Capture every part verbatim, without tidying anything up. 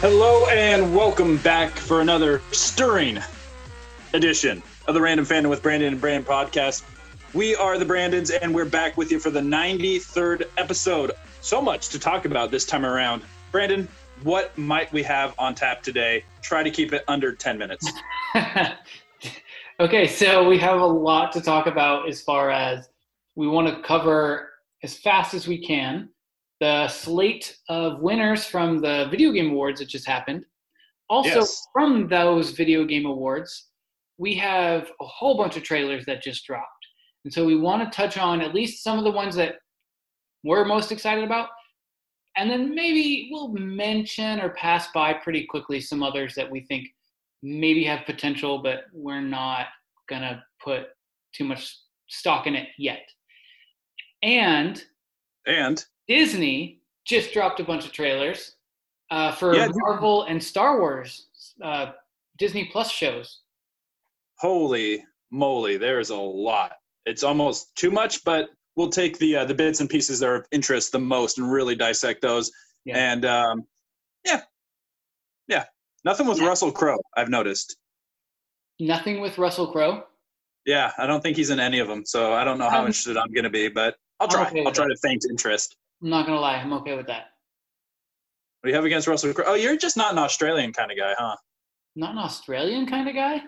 Hello and welcome back for another stirring edition of the Random Fandom with Brandon and Brand podcast. We are the Brandons and we're back with you for the ninety-third episode. So much to talk about this time around. Brandon, what might we have on tap today? Try to keep it under ten minutes. Okay, so we have a lot to talk about as far as we want to cover as fast as we can the slate of winners from the Video Game Awards that just happened. Also, yes. From those Video Game Awards, we have a whole bunch of trailers that just dropped. And so we want to touch on at least some of the ones that we're most excited about. And then maybe we'll mention or pass by pretty quickly some others that we think maybe have potential, but we're not going to put too much stock in it yet. And and Disney just dropped a bunch of trailers uh, for yeah, Marvel and Star Wars uh, Disney Plus shows. Holy moly, there's a lot. It's almost too much, but we'll take the uh, the bits and pieces that are of interest the most and really dissect those. Yeah. And um, yeah, yeah. Nothing with yeah. Russell Crowe, I've noticed. Nothing with Russell Crowe? Yeah, I don't think he's in any of them, so I don't know how I'm, interested I'm going to be, but I'll try. Okay I'll try that. to feign interest. I'm not going to lie. I'm okay with that. What do you have against Russell Crowe? Oh, you're just not an Australian kind of guy, huh? Not an Australian kind of guy?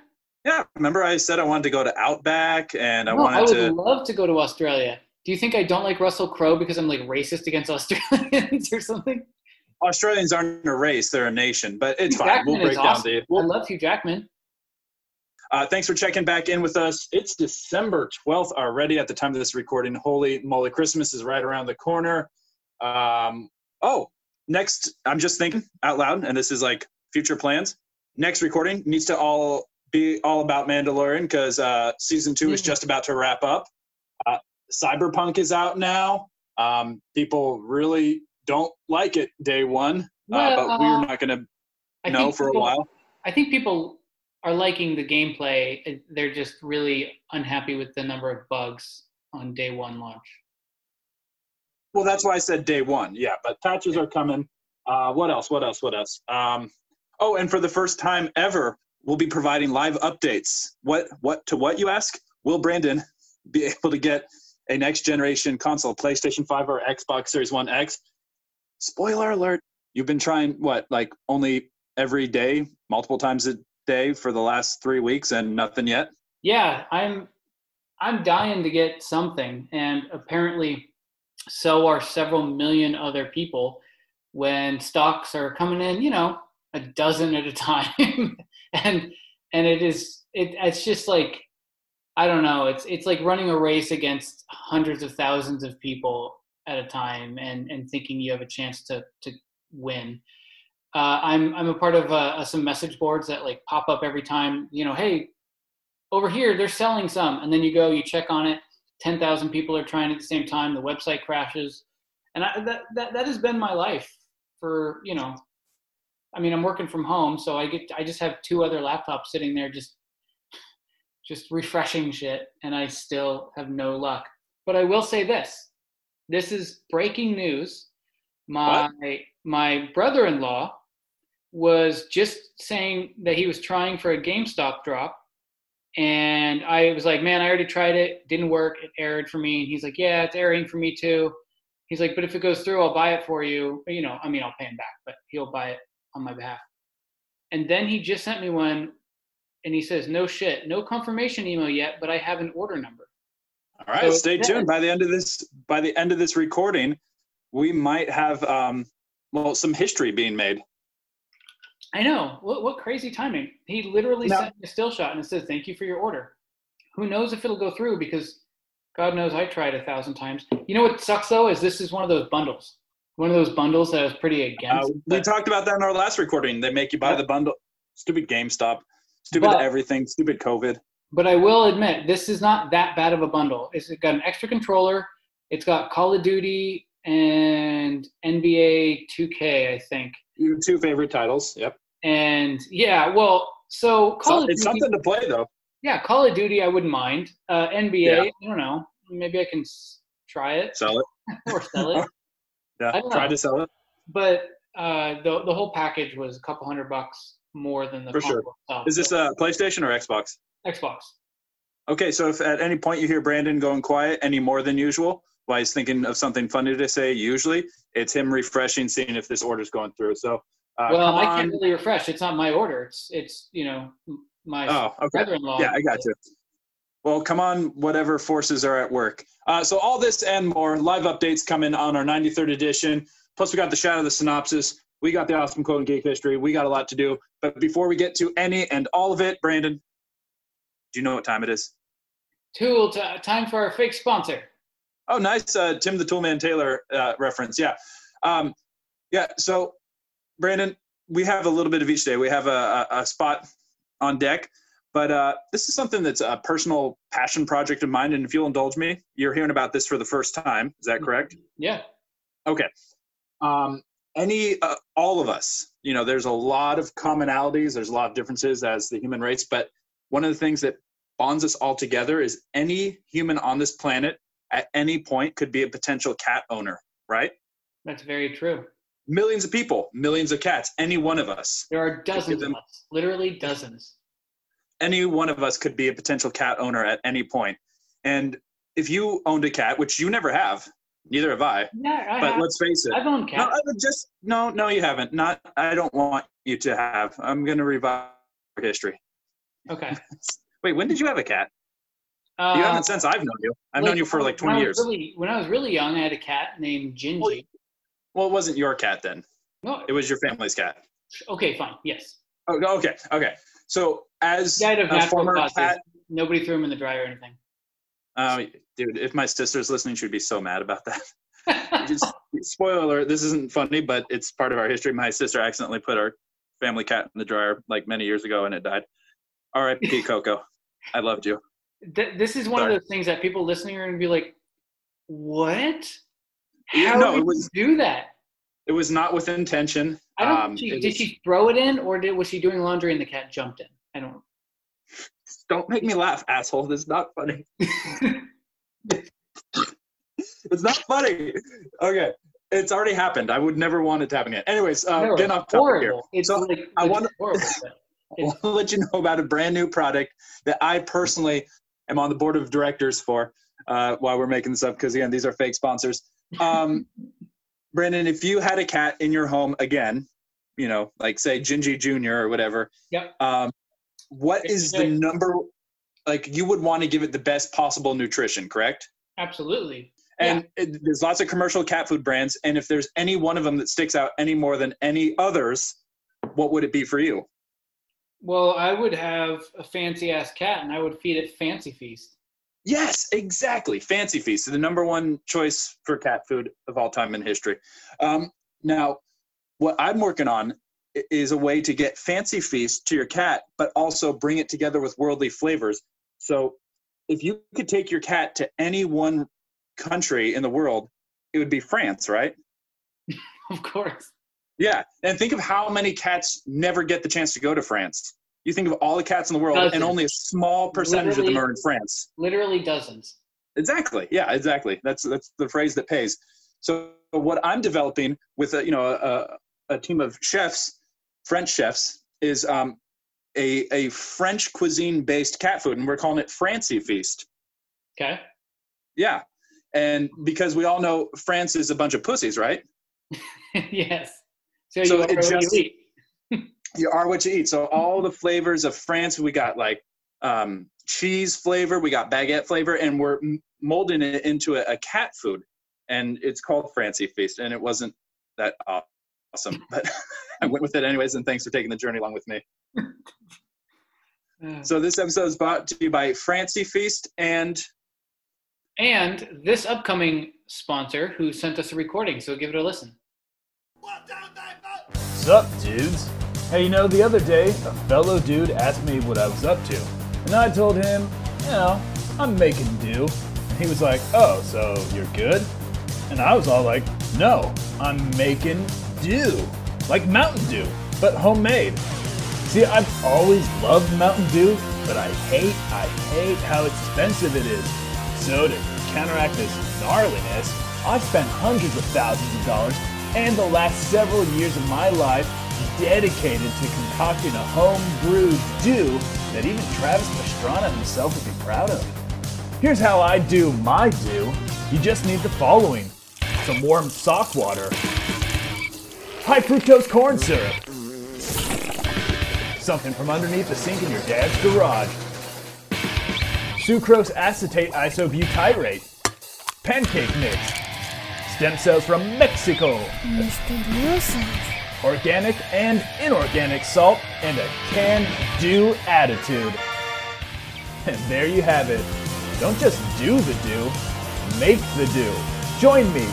Yeah, remember I said I wanted to go to Outback, and I no, wanted to... I would to... love to go to Australia. Do you think I don't like Russell Crowe because I'm, like, racist against Australians or something? Australians aren't a race, they're a nation, but it's Hugh fine. Jackman we'll break down awesome. the... We'll, I love Hugh Jackman. Uh, thanks for checking back in with us. It's December twelfth already at the time of this recording. Holy moly, Christmas is right around the corner. Um, oh, next, I'm just thinking out loud, and this is like future plans. Next recording needs to all be all about Mandalorian because uh, season two mm-hmm. is just about to wrap up. Uh, Cyberpunk is out now. Um, people really... don't like it day one, well, uh, but uh, we're not going to know for people, a while. I think people are liking the gameplay. They're just really unhappy with the number of bugs on day one launch. Well, that's why I said day one. Yeah, but patches are coming. Uh, what else? What else? What else? Um, oh, and for the first time ever, we'll be providing live updates. What? What? To what, you ask? Will Brandon be able to get a next-generation console, PlayStation five or Xbox Series One X? Spoiler alert, you've been trying, what, like only every day, multiple times a day for the last three weeks and nothing yet? Yeah, I'm I'm dying to get something. And apparently so are several million other people when stocks are coming in, you know, a dozen at a time. and and it is, it, it's just like, I don't know, it's it's like running a race against hundreds of thousands of people at a time, and, and thinking you have a chance to to win. Uh, I'm I'm a part of uh, some message boards that like pop up every time. You know, hey, over here they're selling some, and then you go, you check on it. Ten thousand people are trying at the same time. The website crashes, and I, that that that has been my life for you know. I mean, I'm working from home, so I get I just have two other laptops sitting there just just refreshing shit, and I still have no luck. But I will say this. This is breaking news. My what? my brother-in-law was just saying that he was trying for a GameStop drop. And I was like, man, I already tried it. Didn't work. It errored for me. And he's like, yeah, it's erroring for me too. He's like, but if it goes through, I'll buy it for you. You know, I mean, I'll pay him back, but he'll buy it on my behalf. And then he just sent me one and he says, no shit, no confirmation email yet, but I have an order number. All right, so stay tuned. By the end of this, by the end of this recording, we might have um, well some history being made. I know. What, what crazy timing! He literally now, sent me a still shot and it says, "Thank you for your order." Who knows if it'll go through? Because God knows I tried a thousand times. You know what sucks though is this is one of those bundles. One of those bundles that I was pretty against. Uh, we talked about that in our last recording. They make you buy yeah. the bundle. Stupid GameStop. Stupid but, everything. Stupid COVID. But I will admit, this is not that bad of a bundle. It's got an extra controller. It's got Call of Duty and N B A two K, I think. Your two favorite titles, yep. And, yeah, well, so Call so, of Duty. It's something to play, though. Yeah, Call of Duty, I wouldn't mind. Uh, N B A, yeah. I don't know. Maybe I can s- try it. Sell it. Or sell it. Yeah, I don't try know. to sell it. But uh, the the whole package was a couple hundred bucks more than the For sure. itself. Is this uh, PlayStation or Xbox? Xbox. Okay, so if at any point you hear Brandon going quiet any more than usual, while he's thinking of something funny to say, usually it's him refreshing, seeing if this order's going through. So, uh, well, I can't really refresh. It's not my order. It's, it's you know, my oh, okay. brother-in-law. Yeah, I got you. Well, come on, whatever forces are at work. Uh, so all this and more, live updates coming on our ninety-third edition. Plus, we got the Shadow of the Synopsis. We got the Awesome Quote in Geek History. We got a lot to do. But before we get to any and all of it, Brandon, do you know what time it is? Tool t- time for our fake sponsor. Oh, nice. Uh, Tim the Toolman Taylor uh, reference. Yeah. Um, yeah. So, Brandon, we have a little bit of each day. We have a, a, a spot on deck, but uh, this is something that's a personal passion project of mine. And if you'll indulge me, you're hearing about this for the first time. Is that correct? Yeah. Okay. Um, any, uh, all of us, you know, there's a lot of commonalities. There's a lot of differences as the human race, but one of the things that bonds us all together is any human on this planet at any point could be a potential cat owner, right? That's very true. Millions of people, millions of cats, any one of us. There are dozens of us, literally dozens. Any one of us could be a potential cat owner at any point. And if you owned a cat, which you never have, neither have I. No, I But have. Let's face it. I've owned cats. No, I would just, no, no, you haven't. Not. I don't want you to have. I'm going to revive history. Okay. Wait, when did you have a cat? Uh, you haven't since I've known you. I've like, known you for like twenty when years. Really, when I was really young, I had a cat named Gingy. Well, well, it wasn't your cat then. No. It was your family's cat. Okay, fine. Yes. Oh, okay. Okay. So as a former cat, nobody threw him in the dryer or anything. Uh, dude, if my sister's listening, she'd be so mad about that. Just, spoiler alert, this isn't funny, but it's part of our history. My sister accidentally put our family cat in the dryer like many years ago and it died. R I P Coco. I loved you. Th- this is one Sorry. of those things that people listening are going to be like, what? How yeah, no, did it was, you do that? It was not with intention. I don't, um, she, did was, she throw it in, or did, was she doing laundry and the cat jumped in? I don't know. Don't make me laugh, asshole. This is not funny. It's not funny. Okay. It's already happened. I would never want it to happen again. Anyways, uh, getting off topic here. It's so like, I want horrible. I want to let you know about a brand new product that I personally am on the board of directors for uh, while we're making this up because, again, these are fake sponsors. Um, Brandon, if you had a cat in your home again, you know, like, say, Gingy Junior or whatever, yep. um, what it's is great. the number – like, you would want to give it the best possible nutrition, correct? Absolutely. And yeah. it, there's lots of commercial cat food brands, and if there's any one of them that sticks out any more than any others, what would it be for you? Well, I would have a fancy-ass cat, and I would feed it Fancy Feast. Yes, exactly. Fancy Feast, the number one choice for cat food of all time in history. Um, now, what I'm working on is a way to get Fancy Feast to your cat, but also bring it together with worldly flavors. So if you could take your cat to any one country in the world, it would be France, right? Of course. Yeah, and think of how many cats never get the chance to go to France. You think of all the cats in the world, dozens. And only a small percentage literally, of them are in France. Literally dozens. Exactly. Yeah, exactly. That's that's the phrase that pays. So what I'm developing with a, you know a, a team of chefs, French chefs, is um, a a French cuisine based cat food, and we're calling it Francy Feast. Okay. Yeah, and because we all know France is a bunch of pussies, right? Yes. So, so you, are it just, you, eat. You are what you eat. So all the flavors of France, we got like um, cheese flavor, we got baguette flavor, and we're molding it into a, a cat food. And it's called Francy Feast, and it wasn't that awesome. But I went with it anyways, and thanks for taking the journey along with me. uh, so this episode is brought to you by Francy Feast and... And this upcoming sponsor who sent us a recording, so give it a listen. What's up, dudes? Hey, you know, the other day, a fellow dude asked me what I was up to, and I told him, you know, I'm making do. And he was like, oh, so you're good? And I was all like, no, I'm making do, like Mountain Dew, but homemade. See, I've always loved Mountain Dew, but I hate, I hate how expensive it is. So to counteract this gnarliness, I've spent hundreds of thousands of dollars and the last several years of my life dedicated to concocting a home-brewed do that even Travis Pastrana himself would be proud of. Here's how I do my do. You just need the following. Some warm sock water, high fructose corn syrup, something from underneath the sink in your dad's garage, sucrose acetate isobutyrate, pancake mix, stem cells from Mexico, Misteriosos, organic and inorganic salt, and a can-do attitude. And there you have it. Don't just do the do, make the do. Join me,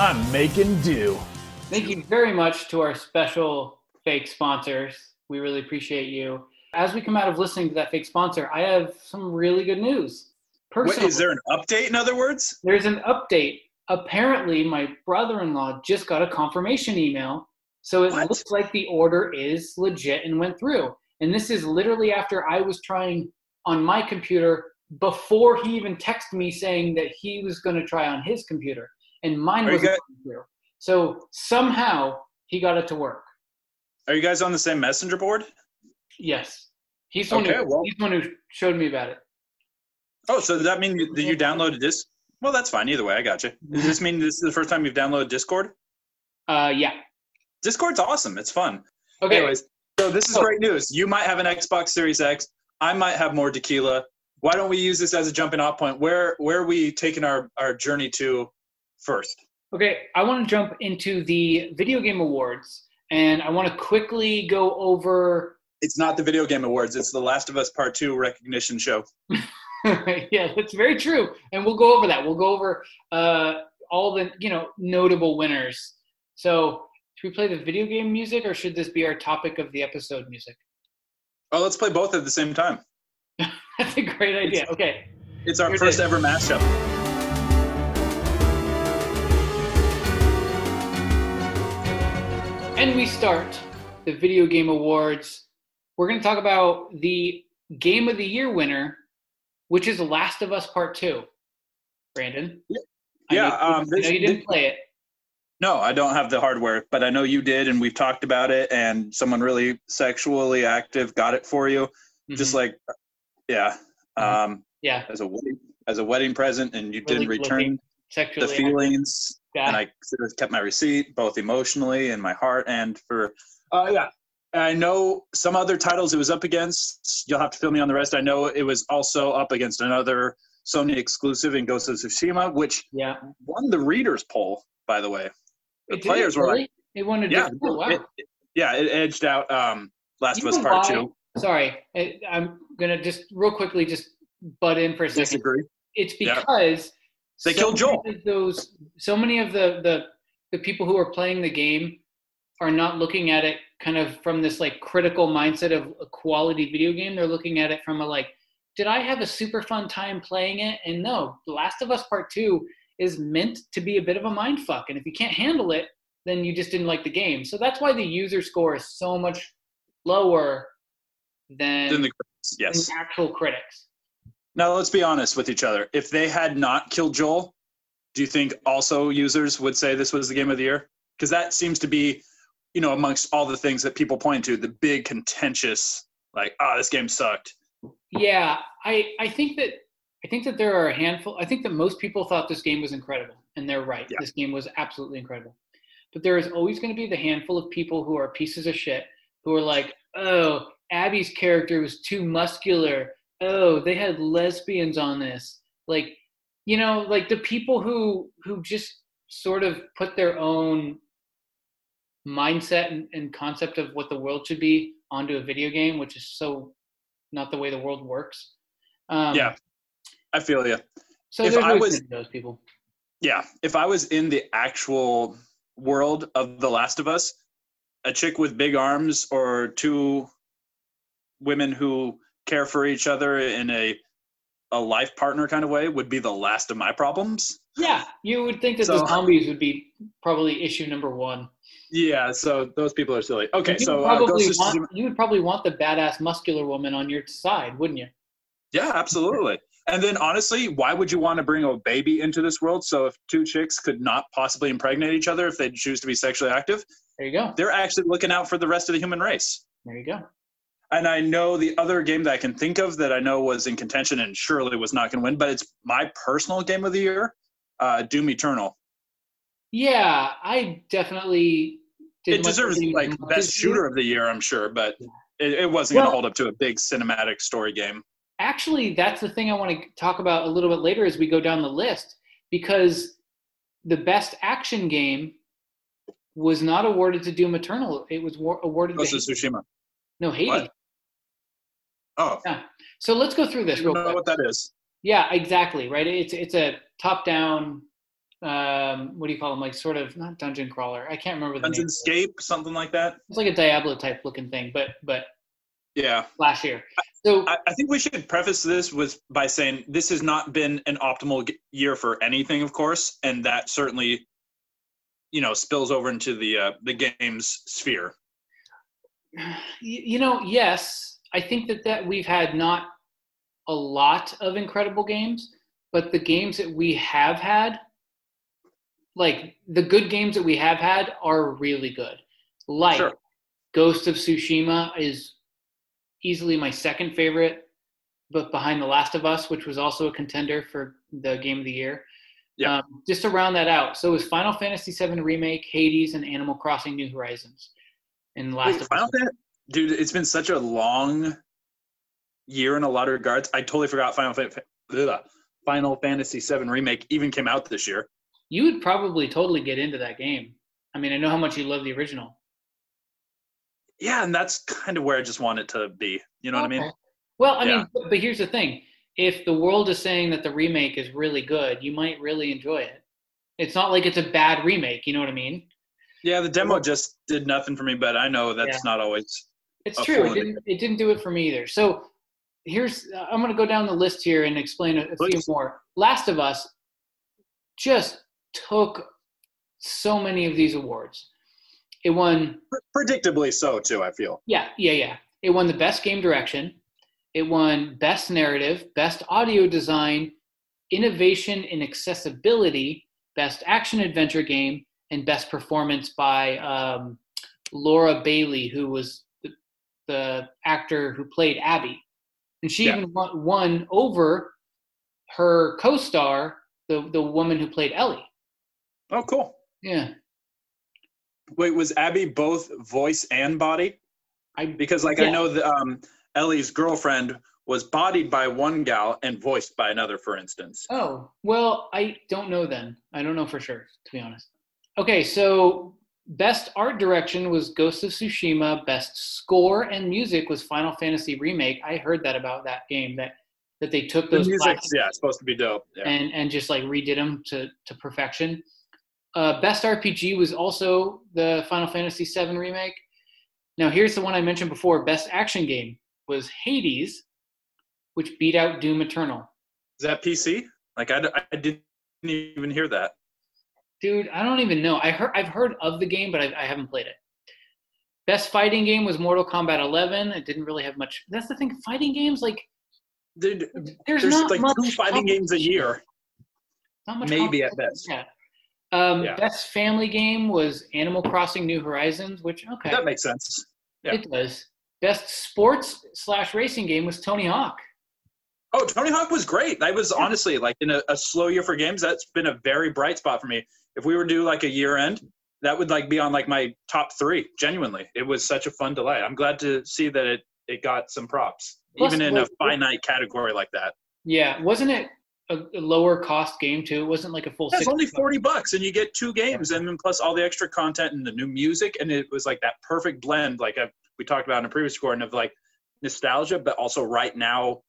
I'm making do. Thank you very much to our special fake sponsors. We really appreciate you. As we come out of listening to that fake sponsor, I have some really good news. Personally, wait, is there an update, in other words? There's an update. Apparently, my brother-in-law just got a confirmation email, so it what? looks like the order is legit and went through. And this is literally after I was trying on my computer before he even texted me saying that he was going to try on his computer, and mine wasn't going through. So somehow, he got it to work. Are you guys on the same messenger board? Yes. He's the one, okay, who, well, he's the one who showed me about it. Oh, so does that mean that you downloaded this? Well, that's fine. Either way, I got you. Does this mean this is the first time you've downloaded Discord? Uh, yeah. Discord's awesome. It's fun. Okay. Anyways, so this is oh. great news. You might have an Xbox Series X. I might have more tequila. Why don't we use this as a jumping off point? Where, where are we taking our, our journey to first? Okay, I want to jump into the Video Game Awards. And I want to quickly go over... It's not the Video Game Awards. It's the Last of Us Part two recognition show. Yeah, that's very true. And we'll go over that. We'll go over uh, all the, you know, notable winners. So should we play the video game music, or should this be our topic of the episode music? Oh, let's play both at the same time. That's a great idea. It's, okay. It's our Here first it ever mashup. And we start the Video Game Awards. We're going to talk about the Game of the Year winner, which is Last of Us Part two. Brandon? Yeah. I know, um, you, this, I know you didn't this, play it. No, I don't have the hardware, but I know you did, and we've talked about it, and someone really sexually active got it for you. Mm-hmm. Just like, yeah. Mm-hmm. Um, yeah. As a, wedding, as a wedding present, and you really didn't return the feelings. Active. Yeah. And I kept my receipt, both emotionally in my heart and for uh, – yeah. I know some other titles it was up against. You'll have to fill me on the rest. I know it was also up against another Sony exclusive in Ghost of Tsushima, which yeah. won the readers' poll, by the way. The it players did, really? were like – They won a yeah, oh, wow. it, it, yeah, it edged out um, Last you of Us Part two. Sorry. I, I'm going to just real quickly just butt in for a second. Disagree. It's because yeah. – They so killed Joel. Those, so many of the, the the people who are playing the game are not looking at it kind of from this like critical mindset of a quality video game. They're looking at it from a like, did I have a super fun time playing it? And no, The Last of Us Part two is meant to be a bit of a mindfuck. And if you can't handle it, then you just didn't like the game. So that's why the user score is so much lower than, than the critics. Yes. Than actual critics. Now, let's be honest with each other. If they had not killed Joel, do you think also users would say this was the game of the year? Because that seems to be, you know, amongst all the things that people point to, the big contentious, like, ah, oh, this game sucked. Yeah, I, I think that I think that there are a handful. I think that most people thought this game was incredible, and they're right. Yeah. This game was absolutely incredible. But there is always going to be the handful of people who are pieces of shit, who are like, oh, Abby's character was too muscular. Oh, they had lesbians on this. Like, you know, like the people who who just sort of put their own mindset and, and concept of what the world should be onto a video game, which is so not the way the world works. Um, yeah, I feel you. So if I was those people. Yeah, if I was in the actual world of The Last of Us, a chick with big arms or two women who care for each other in a a life partner kind of way would be the last of my problems. Yeah, you would think that so, the zombies would be probably issue number one. Yeah, so those people are silly. Okay, you so would probably uh, want, you would probably want the badass muscular woman on your side, wouldn't you? Yeah, absolutely. And then honestly, why would you want to bring a baby into this world? So if two chicks could not possibly impregnate each other if they choose to be sexually active, there you go. They're actually looking out for the rest of the human race. There you go. And I know the other game that I can think of that I know was in contention and surely was not going to win, but it's my personal game of the year, uh, Doom Eternal. Yeah, I definitely... It deserves, like, best shooter of the year, I'm sure, but it, it wasn't well, going to hold up to a big cinematic story game. Actually, that's the thing I want to talk about a little bit later as we go down the list, because the best action game was not awarded to Doom Eternal. It was war- awarded Ghost to Ghost of Tsushima. No, Hades. What? Oh. Yeah. So let's go through this real quick. I don't know quick. What that is. Yeah, exactly, right? It's it's a top-down, um, what do you call them, like sort of, not dungeon crawler. I can't remember the name. Dungeonscape, something like that? It's like a Diablo-type looking thing, but but yeah, flashier. So I, I think we should preface this with by saying this has not been an optimal year for anything, of course, and that certainly, you know, spills over into the uh, the game's sphere. You know, yes, I think that, that we've had not a lot of incredible games, but the games that we have had, like the good games that we have had are really good. Like sure. Ghost of Tsushima is easily my second favorite, but behind The Last of Us, which was also a contender for the game of the year. Yeah. Um, just to round that out. So it was Final Fantasy seven Remake, Hades, and Animal Crossing New Horizons. In Last Wait, of Final Fantasy, dude, it's been such a long year in a lot of regards. I totally forgot Final Fantasy, Final Fantasy seven Remake even came out this year. You would probably totally get into that game. I mean, I know how much you love the original. Yeah, and that's kind of where I just want it to be. You know okay. what I mean? Well, I yeah. mean, but here's the thing. If the world is saying that the remake is really good, you might really enjoy it. It's not like it's a bad remake, you know what I mean? Yeah, the demo just did nothing for me, but I know that's yeah. not always... It's true. It didn't, it didn't do it for me either. So here's... I'm going to go down the list here and explain a, a few more. Last of Us just took so many of these awards. It won... Predictably so, too, I feel. Yeah, yeah, yeah. It won the Best Game Direction. It won Best Narrative, Best Audio Design, Innovation in Accessibility, Best Action Adventure Game, and best performance by um, Laura Bailey, who was the, the actor who played Abby. And she yeah. even won, won over her co-star, the, the woman who played Ellie. Oh, cool. Yeah. Wait, was Abby both voice and body? I, because, like, yeah. I know the, um, Ellie's girlfriend was bodied by one gal and voiced by another, for instance. Oh, well, I don't know then. I don't know for sure, to be honest. Okay, so best art direction was Ghost of Tsushima. Best score and music was Final Fantasy Remake. I heard that about that game, that, that they took those classics yeah, it's supposed to be dope. Yeah. And, and just like redid them to, to perfection. Uh, best R P G was also the Final Fantasy seven Remake. Now here's the one I mentioned before. Best action game was Hades, which beat out Doom Eternal. Is that P C? Like I, I didn't even hear that. Dude, I don't even know. I heard, I've heard of the game, but I, I haven't played it. Best fighting game was Mortal Kombat eleven. It didn't really have much. That's the thing. Fighting games, like, Dude, there's, there's not like much two fighting games a year. Not much. Maybe at best. Yeah. Um, yeah. Best family game was Animal Crossing New Horizons, which, okay. That makes sense. Yeah. It does. Best sports slash racing game was Tony Hawk. Oh, Tony Hawk was great. That was honestly, like, in a, a slow year for games, that's been a very bright spot for me. If we were to do like a year end, that would like be on like my top three. Genuinely, it was such a fun delay. I'm glad to see that it, it got some props, Plus, even in was, a finite category like that. Yeah, wasn't it a, a lower cost game too? It wasn't like a full. It's only forty bucks, and you get two games, yeah. and then plus all the extra content and the new music, and it was like that perfect blend, like I've, we talked about in a previous score, and of like nostalgia, but also right now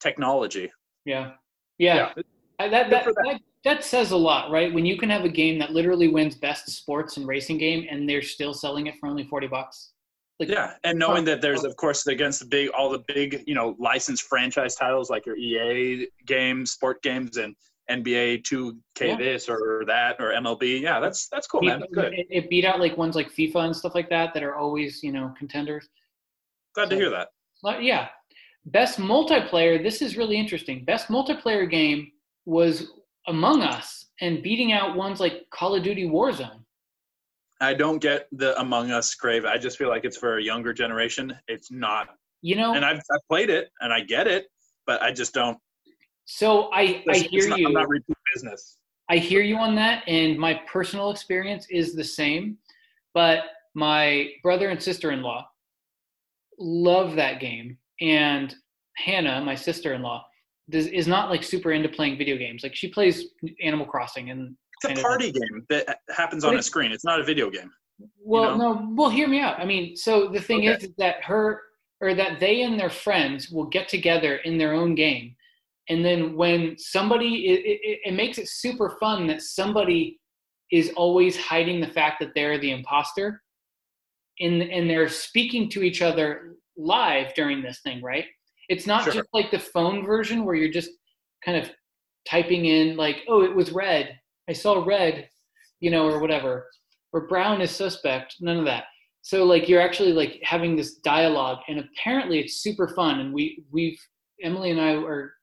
technology. Yeah, yeah, yeah. I, that, that, that. that that says a lot, right? When you can have a game that literally wins best sports and racing game, and they're still selling it for only forty bucks. Like, yeah, and knowing that there's, of course, against the big, all the big, you know, licensed franchise titles like your E A games, sport games, and N B A two K yeah. this or that or M L B. Yeah, that's that's cool, man. That's good. It, it beat out like ones like FIFA and stuff like that that are always, you know, contenders. Glad so, to hear that. Yeah. Best multiplayer, this is really interesting. Best multiplayer game was Among Us and beating out ones like Call of Duty Warzone. I don't get the Among Us crave. I just feel like it's for a younger generation. It's not. You know, and I've, I've played it and I get it, but I just don't. So I, I hear not, you. I'm not repeat business. I hear you on that, and my personal experience is the same. But my brother and sister-in-law love that game, and Hannah, my sister-in-law, does, is not like super into playing video games. Like she plays Animal Crossing, and it's a party game that happens on a screen. It's not a video game. Well, you know? no. Well, hear me out. I mean, so the thing okay. is that her or that they and their friends will get together in their own game. And then when somebody, it, it, it makes it super fun that somebody is always hiding the fact that they're the imposter, and, and they're speaking to each other live during this thing, right? It's not sure. just like the phone version where you're just kind of typing in like, oh, it was red. I saw red, you know, or whatever, or brown is suspect. None of that. So like, you're actually like having this dialogue, and apparently it's super fun. And we, we've, Emily and I are,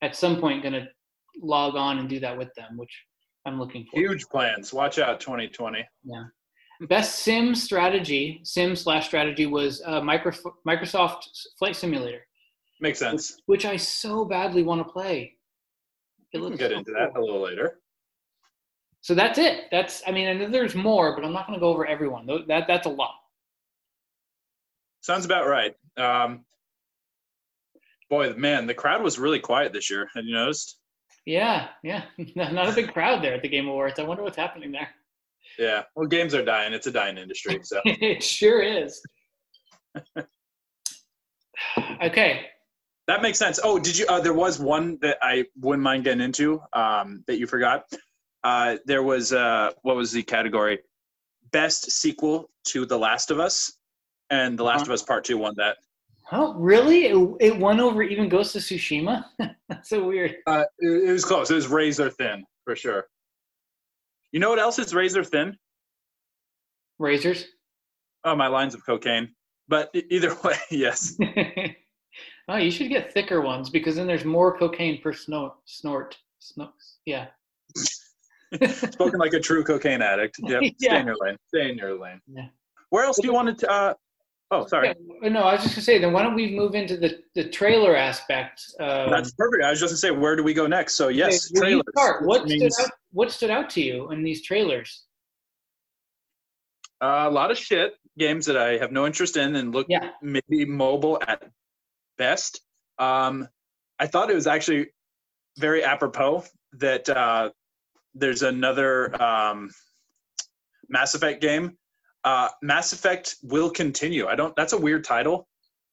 at some point going to log on and do that with them, which I'm looking for. Huge plans. Watch out, twenty twenty. Yeah. Best sim strategy, sim slash strategy was uh, Microf- Microsoft Flight Simulator. Makes sense. Which, which I so badly want to play. It looks we'll get so into cool. that a little later. So that's it. That's, I mean, I know there's more, but I'm not going to go over everyone. That, that's a lot. Sounds about right. Um, Boy, man, the crowd was really quiet this year. Have you noticed? Yeah, yeah. Not a big crowd there at the Game Awards. I wonder what's happening there. Yeah. Well, games are dying. It's a dying industry. So it sure is. Okay. That makes sense. Oh, did you? Uh, there was one that I wouldn't mind getting into um, that you forgot. Uh, there was, uh, what was the category? Best sequel to The Last of Us. And The Last uh-huh. of Us Part two won that. Oh, really? It, it won over even Ghost of Tsushima? That's so weird. Uh, it, it was close. It was razor thin, for sure. You know what else is razor thin? Razors? Oh, my lines of cocaine. But either way, yes. Oh, you should get thicker ones, because then there's more cocaine per snort. Snort. snort. Yeah. Spoken like a true cocaine addict. Yep. Yeah. Stay in your lane. Stay in your lane. Yeah. Where else do you want to... Uh, Oh, sorry. Yeah, no, I was just going to say, then why don't we move into the, the trailer aspect? Um, That's perfect. I was just going to say, where do we go next? So, yes, okay, trailers. What means... stood out, what stood out to you in these trailers? Uh, a lot of shit. Games that I have no interest in and look yeah. maybe mobile at best. Um, I thought it was actually very apropos that uh, there's another um, Mass Effect game. Uh, Mass Effect will continue. I don't. That's a weird title.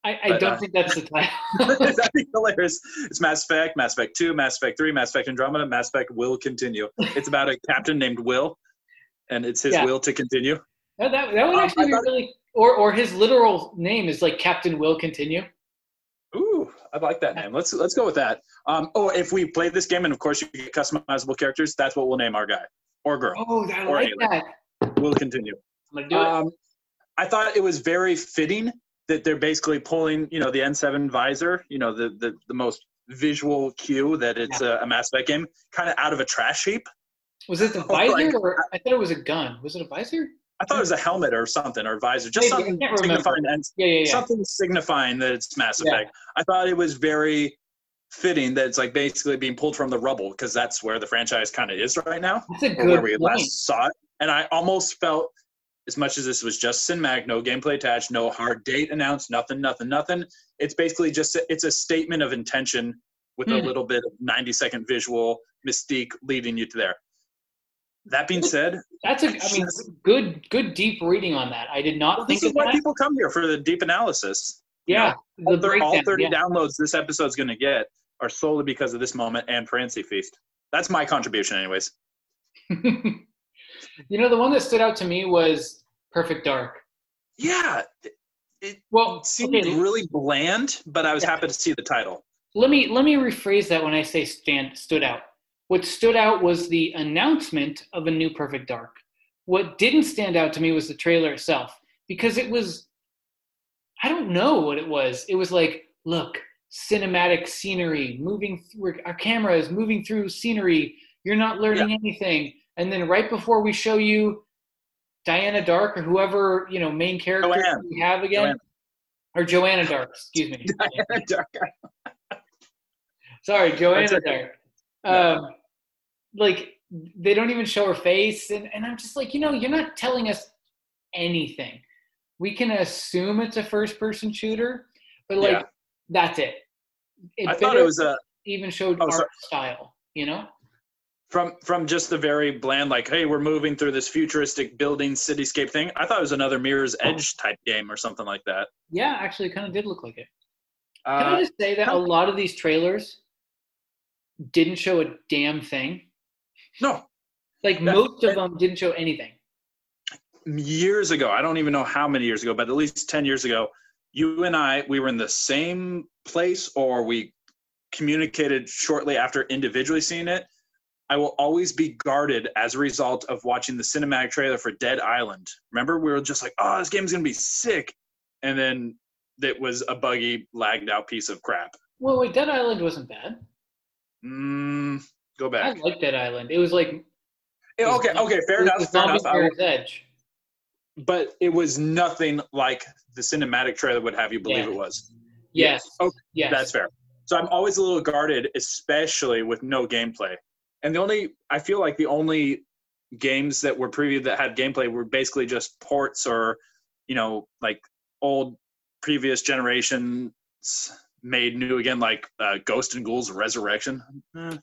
I, I but, don't uh, think that's the title. That'd be hilarious. It's Mass Effect, Mass Effect two, Mass Effect three, Mass Effect Andromeda, Mass Effect will continue. It's about a captain named Will, and it's his yeah. will to continue. No, that that would actually um, be really. Or or his literal name is like Captain Will Continue. Ooh, I like that name. Let's let's go with that. Um. Oh, if we play this game, and of course you get customizable characters, that's what we'll name our guy or girl. Oh, I like alien. that. Will continue. Um, I thought it was very fitting that they're basically pulling, you know, the N seven visor, you know, the the, the most visual cue that it's yeah. a, a Mass Effect game, kind of out of a trash heap. Was it the visor, like, or I thought it was a gun? Was it a visor? I thought it was a helmet or something, or a visor, just Maybe, something signifying yeah, yeah, yeah. something signifying that it's Mass Effect. Yeah. I thought it was very fitting that it's like basically being pulled from the rubble, because that's where the franchise kind of is right now. That's a good where we point. last saw it, and I almost felt. As much as this was just cinematic, no gameplay attached, no hard date announced, nothing, nothing, nothing. It's basically just, a, it's a statement of intention with mm. a little bit of ninety second visual mystique leading you to there. That being said. That's a I mean, good, good deep reading on that. I did not well, think this is why that. people come here for the deep analysis. Yeah. You know, all, the all thirty yeah. downloads this episode's going to get are solely because of this moment and Francie Feast. That's my contribution anyways. You know, the one that stood out to me was Perfect Dark. Yeah. It well, seemed okay. really bland, but I was yeah. happy to see the title. Let me let me rephrase that when I say stand, stood out. What stood out was the announcement of a new Perfect Dark. What didn't stand out to me was the trailer itself, because it was, I don't know what it was. It was like, look, cinematic scenery, moving through, our camera is moving through scenery. You're not learning yeah. anything. And then right before we show you Diana Dark or whoever, you know, main character Joanna. we have again, Joanna. or Joanna Dark, excuse me. Diana Dark. Sorry, Joanna Dark. Um, like, they don't even show her face. And, and I'm just like, you know, you're not telling us anything. We can assume it's a first-person shooter, but, like, yeah. that's it. it I thought it was a... even showed oh, art sorry. style, you know? From from just the very bland, like, hey, we're moving through this futuristic building cityscape thing. I thought it was another Mirror's Edge type game or something like that. Yeah, actually, it kind of did look like it. Uh, Can I just say that a lot of these trailers didn't show a damn thing? No. Like, most of them didn't show anything. Years ago, I don't even know how many years ago, but at least ten years ago, you and I, we were in the same place, or we communicated shortly after individually seeing it. I will always be guarded as a result of watching the cinematic trailer for Dead Island. Remember, we were just like, oh, this game's going to be sick. And then that was a buggy, lagged out piece of crap. Well, wait, Dead Island wasn't bad. Mm, go back. I liked Dead Island. It was like... It was okay, not, okay, fair enough. Fair enough. I, edge. But it was nothing like the cinematic trailer would have you believe yeah. it was. Yes. yes. Okay, yes. That's fair. So I'm always a little guarded, especially with no gameplay. And the only, I feel like the only games that were previewed that had gameplay were basically just ports or, you know, like old previous generations made new again, like uh, Ghost and Ghouls Resurrection. Eh,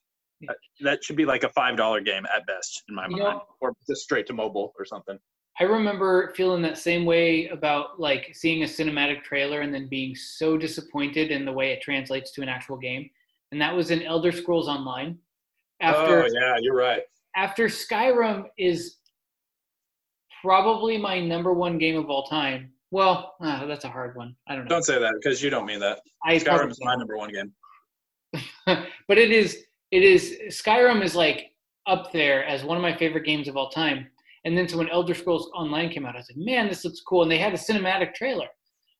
that should be like a five dollar game at best in my you mind, know, or just straight to mobile or something. I remember feeling that same way about like seeing a cinematic trailer and then being so disappointed in the way it translates to an actual game. And that was in Elder Scrolls Online. After, oh, yeah, you're right. After Skyrim is probably my number one game of all time. Well, oh, that's a hard one. I don't know. Don't say that, because you don't mean that. I Skyrim is my number one game. But it is, it is, Skyrim is like up there as one of my favorite games of all time. And then so when Elder Scrolls Online came out, I was like, man, this looks cool. And they had a cinematic trailer.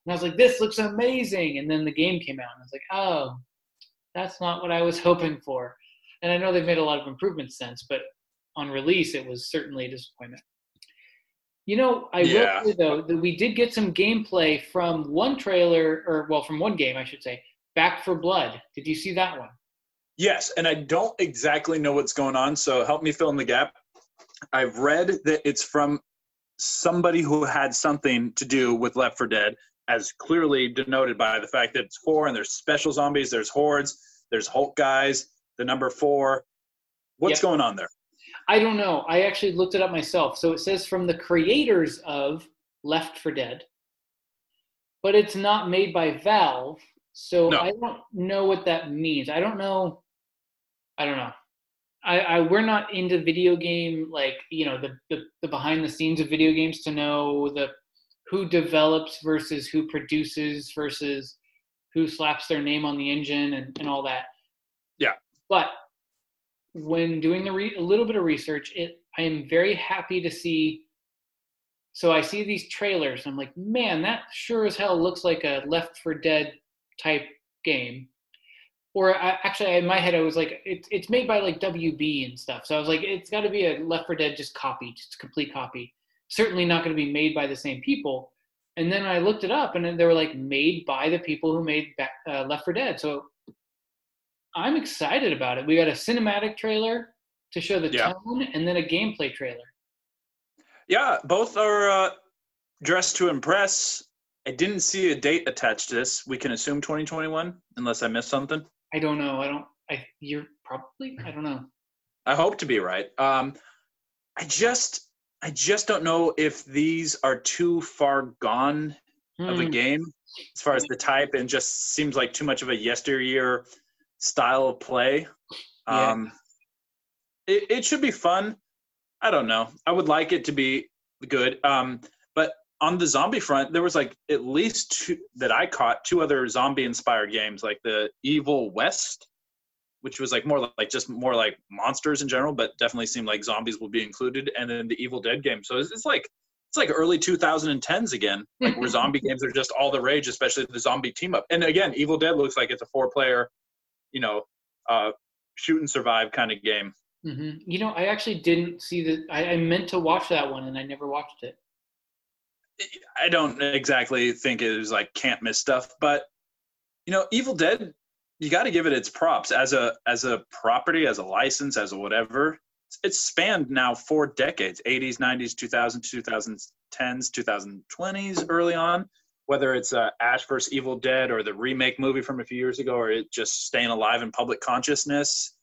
And I was like, this looks amazing. And then the game came out, and I was like, oh, that's not what I was hoping for. And I know they've made a lot of improvements since, but on release, it was certainly a disappointment. You know, I yeah. will say, though, that we did get some gameplay from one trailer, or, well, from one game, I should say, Back four Blood. Did you see that one? Yes, and I don't exactly know what's going on, so help me fill in the gap. I've read that it's from somebody who had something to do with Left four Dead, as clearly denoted by the fact that it's four, and there's special zombies, there's hordes, there's Hulk guys, the number four. What's yep. going on there? I don't know. I actually looked it up myself. So it says from the creators of Left four Dead, but it's not made by Valve. So no. I don't know what that means. I don't know. I don't know. I, I we're not into video game, like, you know, the, the, the behind the scenes of video games to know the who develops versus who produces versus who slaps their name on the engine and, and all that. Yeah. But when doing the re- a little bit of research, it I am very happy to see. So I see these trailers, and I'm like, man, that sure as hell looks like a Left four Dead type game. Or I, actually, in my head, I was like, it's it's made by like W B and stuff. So I was like, it's got to be a Left four Dead just copy, just complete copy. Certainly not going to be made by the same people. And then I looked it up, and they were like made by the people who made back, uh, Left four Dead. So I'm excited about it. We got a cinematic trailer to show the yeah. tone, and then a gameplay trailer. Yeah, both are uh, dressed to impress. I didn't see a date attached to this. We can assume twenty twenty-one, unless I missed something. I don't know. I don't. I you're probably. I don't know. I hope to be right. Um, I just, I just don't know if these are too far gone hmm. of a game as far as the type, and just seems like too much of a yesteryear style of play. Um, yeah. it, it should be fun. I don't know. I would like it to be good. Um, but on the zombie front, there was like at least two that I caught, two other zombie inspired games, like the Evil West, which was like more like just more like monsters in general, but definitely seemed like zombies will be included. And then the Evil Dead game. So it's, it's like it's like early two thousand tens again, like where zombie games are just all the rage, especially the zombie team up. And again, Evil Dead looks like it's a four player, you know, uh, shoot and survive kind of game. Mm-hmm. You know, I actually didn't see the, I, I meant to watch that one and I never watched it. I don't exactly think it was like can't miss stuff, but you know, Evil Dead, you got to give it its props as a, as a property, as a license, as a whatever. It's spanned now four decades, eighties, nineties, two thousands, twenty tens, twenty twenties, early on, whether it's uh, Ash versus Evil Dead or the remake movie from a few years ago, or it just staying alive in public consciousness.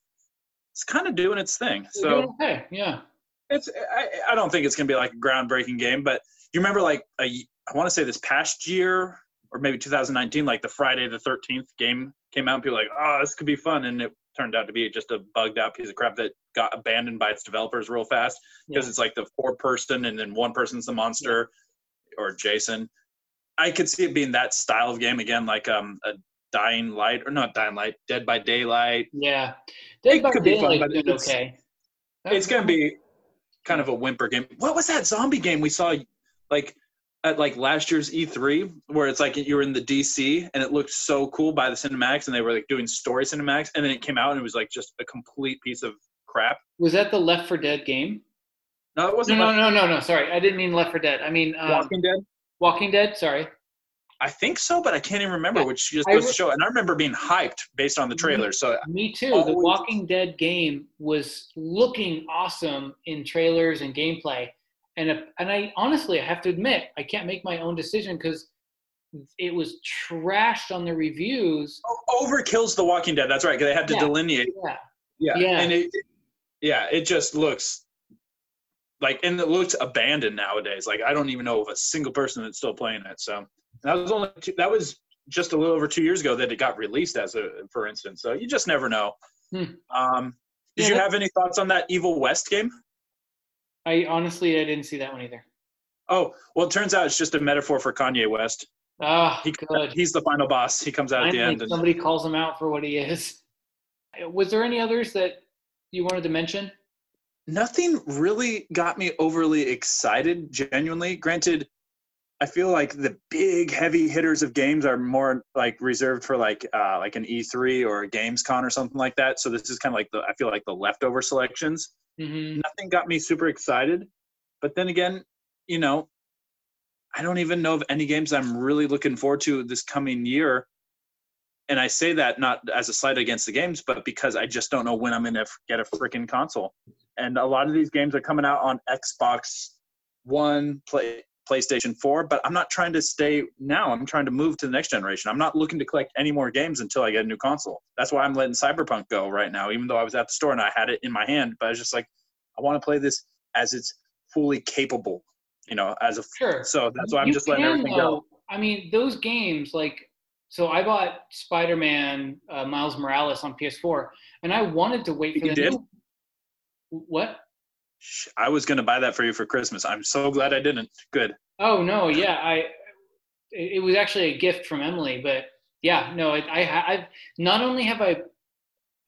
It's kind of doing its thing. So okay. Yeah, it's, I, I don't think it's going to be like a groundbreaking game, but you remember like, a, I want to say this past year or maybe two thousand nineteen, like the Friday the thirteenth game came out and people were like, oh, this could be fun. And it turned out to be just a bugged out piece of crap that got abandoned by its developers real fast because yeah. It's like the four person and then one person's the monster yeah. or Jason. I could see it being that style of game again, like um, a Dying Light or not Dying Light, Dead by Daylight. Yeah. Dead it by could Daylight be fun, but it's, okay. That's it's going to be kind of a whimper game. What was that zombie game we saw like at like last year's E three where it's like you were in the D C and it looked so cool by the cinematics and they were like doing story cinematics and then it came out and it was like just a complete piece of crap. Was that the Left four Dead game? No, it wasn't. No, no, no, no, no. Sorry. I didn't mean Left four Dead. I mean um, Walking Dead. Walking Dead, sorry. I think so, but I can't even remember, yeah. which just goes to show. And I remember being hyped based on the trailer. Me, so me too. Always. The Walking Dead game was looking awesome in trailers and gameplay. And if, and I honestly, I have to admit, I can't make my own decision because it was trashed on the reviews. Oh, overkill's The Walking Dead. That's right. Because they had to yeah. delineate. Yeah. Yeah. yeah. And it, yeah, it just looks like, and it looks abandoned nowadays. Like, I don't even know of a single person that's still playing it. So that was only two, that was just a little over two years ago that it got released as a, for instance. So you just never know. Hmm. Um, did yeah, you have any thoughts on that Evil West game? I honestly, I didn't see that one either. Oh, well, it turns out it's just a metaphor for Kanye West. Ah, oh, he, good. He's the final boss. He comes out Finally, at the end. And somebody calls him out for what he is. Was there any others that you wanted to mention? Nothing really got me overly excited, genuinely. Granted, I feel like the big heavy hitters of games are more like reserved for like uh, like an E three or a Gamescom or something like that. So this is kind of like the I feel like the leftover selections. Mm-hmm. Nothing got me super excited, but then again, you know, I don't even know of any games I'm really looking forward to this coming year. And I say that not as a slight against the games, but because I just don't know when I'm gonna get a freaking console. And a lot of these games are coming out on Xbox One, play. PlayStation four, but I'm not trying to stay now. I'm trying to move to the next generation. I'm not looking to collect any more games until I get a new console. That's why I'm letting Cyberpunk go right now, even though I was at the store and I had it in my hand, but I was just like, I want to play this as it's fully capable, you know, as a, sure. so that's why I'm you just letting everything though, go. I mean, those games, like, so I bought Spider-Man uh, Miles Morales on P S four and I wanted to wait for you the did? New What? I was going to buy that for you for Christmas. I'm so glad I didn't. Good. Oh, no, yeah. I. It was actually a gift from Emily, but yeah, no, I, I, I've not only have I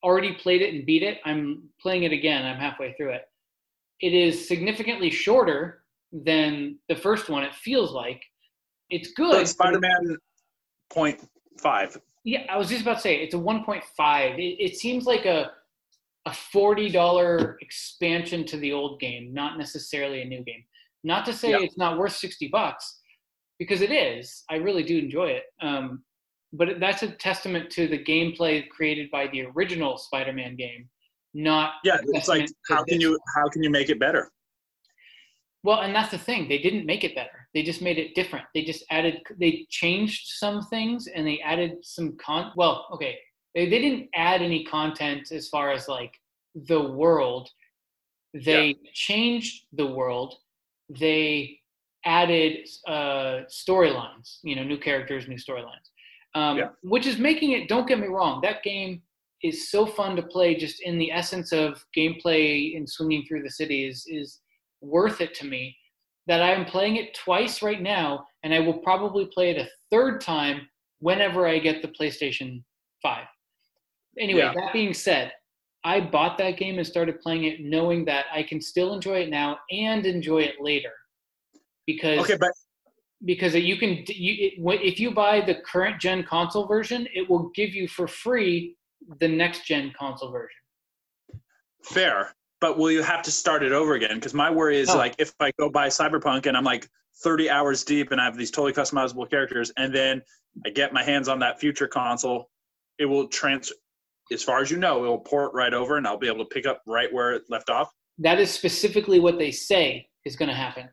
already played it and beat it, I'm playing it again. I'm halfway through it. It is significantly shorter than the first one, it feels like. It's good. Like Spider-Man point five. Yeah, I was just about to say, it's a one point five. It, it seems like a... a forty dollars expansion to the old game, not necessarily a new game. Not to say yep. it's not worth sixty bucks, because it is. I really do enjoy it. Um, but that's a testament to the gameplay created by the original Spider-Man game, not yeah. It's like how can you how can you make it better? Well, and that's the thing. They didn't make it better. They just made it different. They just added. They changed some things and they added some con. Well, okay. They didn't add any content as far as like the world. They yeah. changed the world. They added uh, storylines, you know, new characters, new storylines, um, yeah. which is making it, don't get me wrong, that game is so fun to play just in the essence of gameplay and swinging through the cities is worth it to me that I am playing it twice right now and I will probably play it a third time whenever I get the PlayStation five. Anyway, yeah. that being said, I bought that game and started playing it knowing that I can still enjoy it now and enjoy it later. because okay, but- because you can you, if you buy the current gen console version, it will give you for free the next gen console version. Fair, but will you have to start it over again? Because my worry is oh. like if I go buy Cyberpunk and I'm like thirty hours deep and I have these totally customizable characters, and then I get my hands on that future console, it will trans. As far as you know, it will port right over, and I'll be able to pick up right where it left off. That is specifically what they say is going to happen.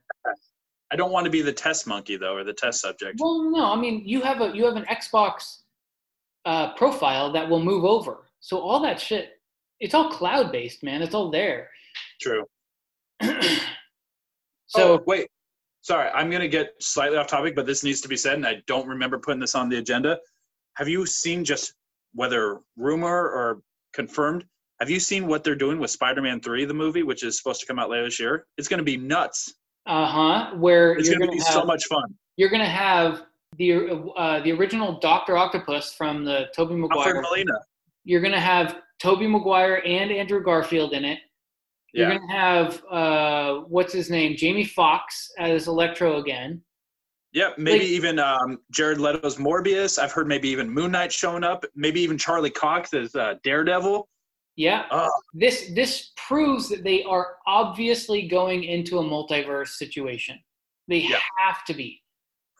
I don't want to be the test monkey though, or the test subject. Well, no, I mean you have a you have an Xbox uh, profile that will move over, so all that shit. It's all cloud-based, man. It's all there. True. So oh, wait, sorry. I'm going to get slightly off topic, but this needs to be said, and I don't remember putting this on the agenda. Have you seen just whether rumor or confirmed, have you seen what they're doing with Spider-Man three, the movie, which is supposed to come out later this year? It's going to be nuts. Uh-huh. Where it's going to be have, so much fun. You're going to have the uh, the original Doctor Octopus from the Tobey Maguire. Alfred Molina. You're going to have Tobey Maguire and Andrew Garfield in it. You're yeah. going to have, uh, what's his name, Jamie Foxx as Electro again. Yeah, maybe like, even um, Jared Leto's Morbius. I've heard maybe even Moon Knight showing up. Maybe even Charlie Cox as uh, Daredevil. Yeah. Uh, this this proves that they are obviously going into a multiverse situation. They yeah. have to be.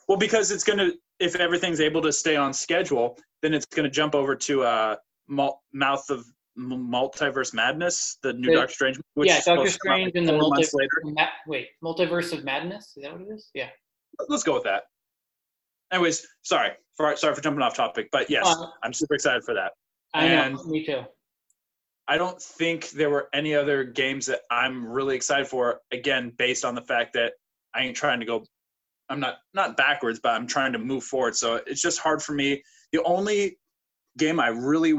Well, because it's going to, if everything's able to stay on schedule, then it's going to jump over to uh, Mul- Mouth of M- Multiverse Madness, the new Doctor Strange. Which yeah, Doctor Strange and the Multiverse. Ma- wait, Multiverse of Madness? Is that what it is? Yeah. Let's go with that. Anyways, sorry for sorry for jumping off topic, but yes, uh, I'm super excited for that. I and know, me too. I don't think there were any other games that I'm really excited for. Again, based on the fact that I ain't trying to go, I'm not not backwards, but I'm trying to move forward. So it's just hard for me. The only game I really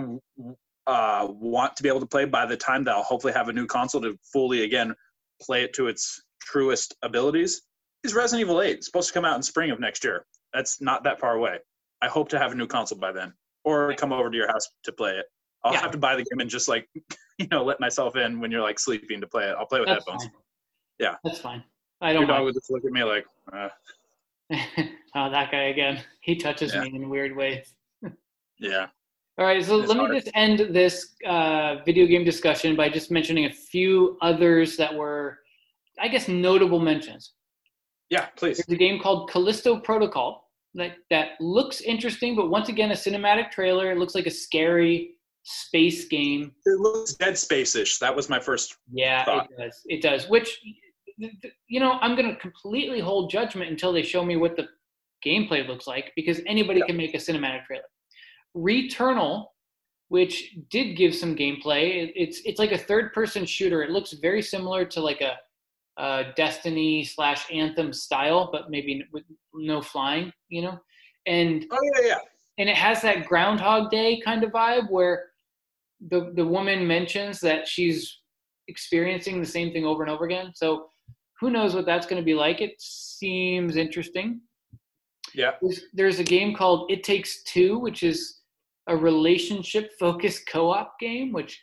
uh, want to be able to play by the time that I'll hopefully have a new console to fully again play it to its truest abilities is Resident Evil eight. It's supposed to come out in spring of next year. That's not that far away. I hope to have a new console by then, or come over to your house to play it. I'll yeah. have to buy the game and just like, you know, let myself in when you're like sleeping to play it. I'll play with That's headphones. Fine. Yeah. That's fine. I don't know. Your dog would just look at me like, uh. Oh, that guy again. He touches yeah. me in weird ways. Yeah. All right. So it's let hard. me just end this uh, video game discussion by just mentioning a few others that were, I guess, notable mentions. Yeah, please. There's a game called Callisto Protocol that, that looks interesting, but once again, a cinematic trailer. It looks like a scary space game. It looks Dead Space-ish. That was my first Yeah, thought. it does. It does, which, you know, I'm going to completely hold judgment until they show me what the gameplay looks like, because anybody yeah. can make a cinematic trailer. Returnal, which did give some gameplay. It's, it's like a third-person shooter. It looks very similar to like a Uh, Destiny slash Anthem style, but maybe with no flying, you know? And oh, yeah, yeah. and it has that Groundhog Day kind of vibe where the, the woman mentions that she's experiencing the same thing over and over again. So who knows what that's going to be like. It seems interesting. Yeah. There's, there's a game called It Takes Two, which is a relationship-focused co-op game, which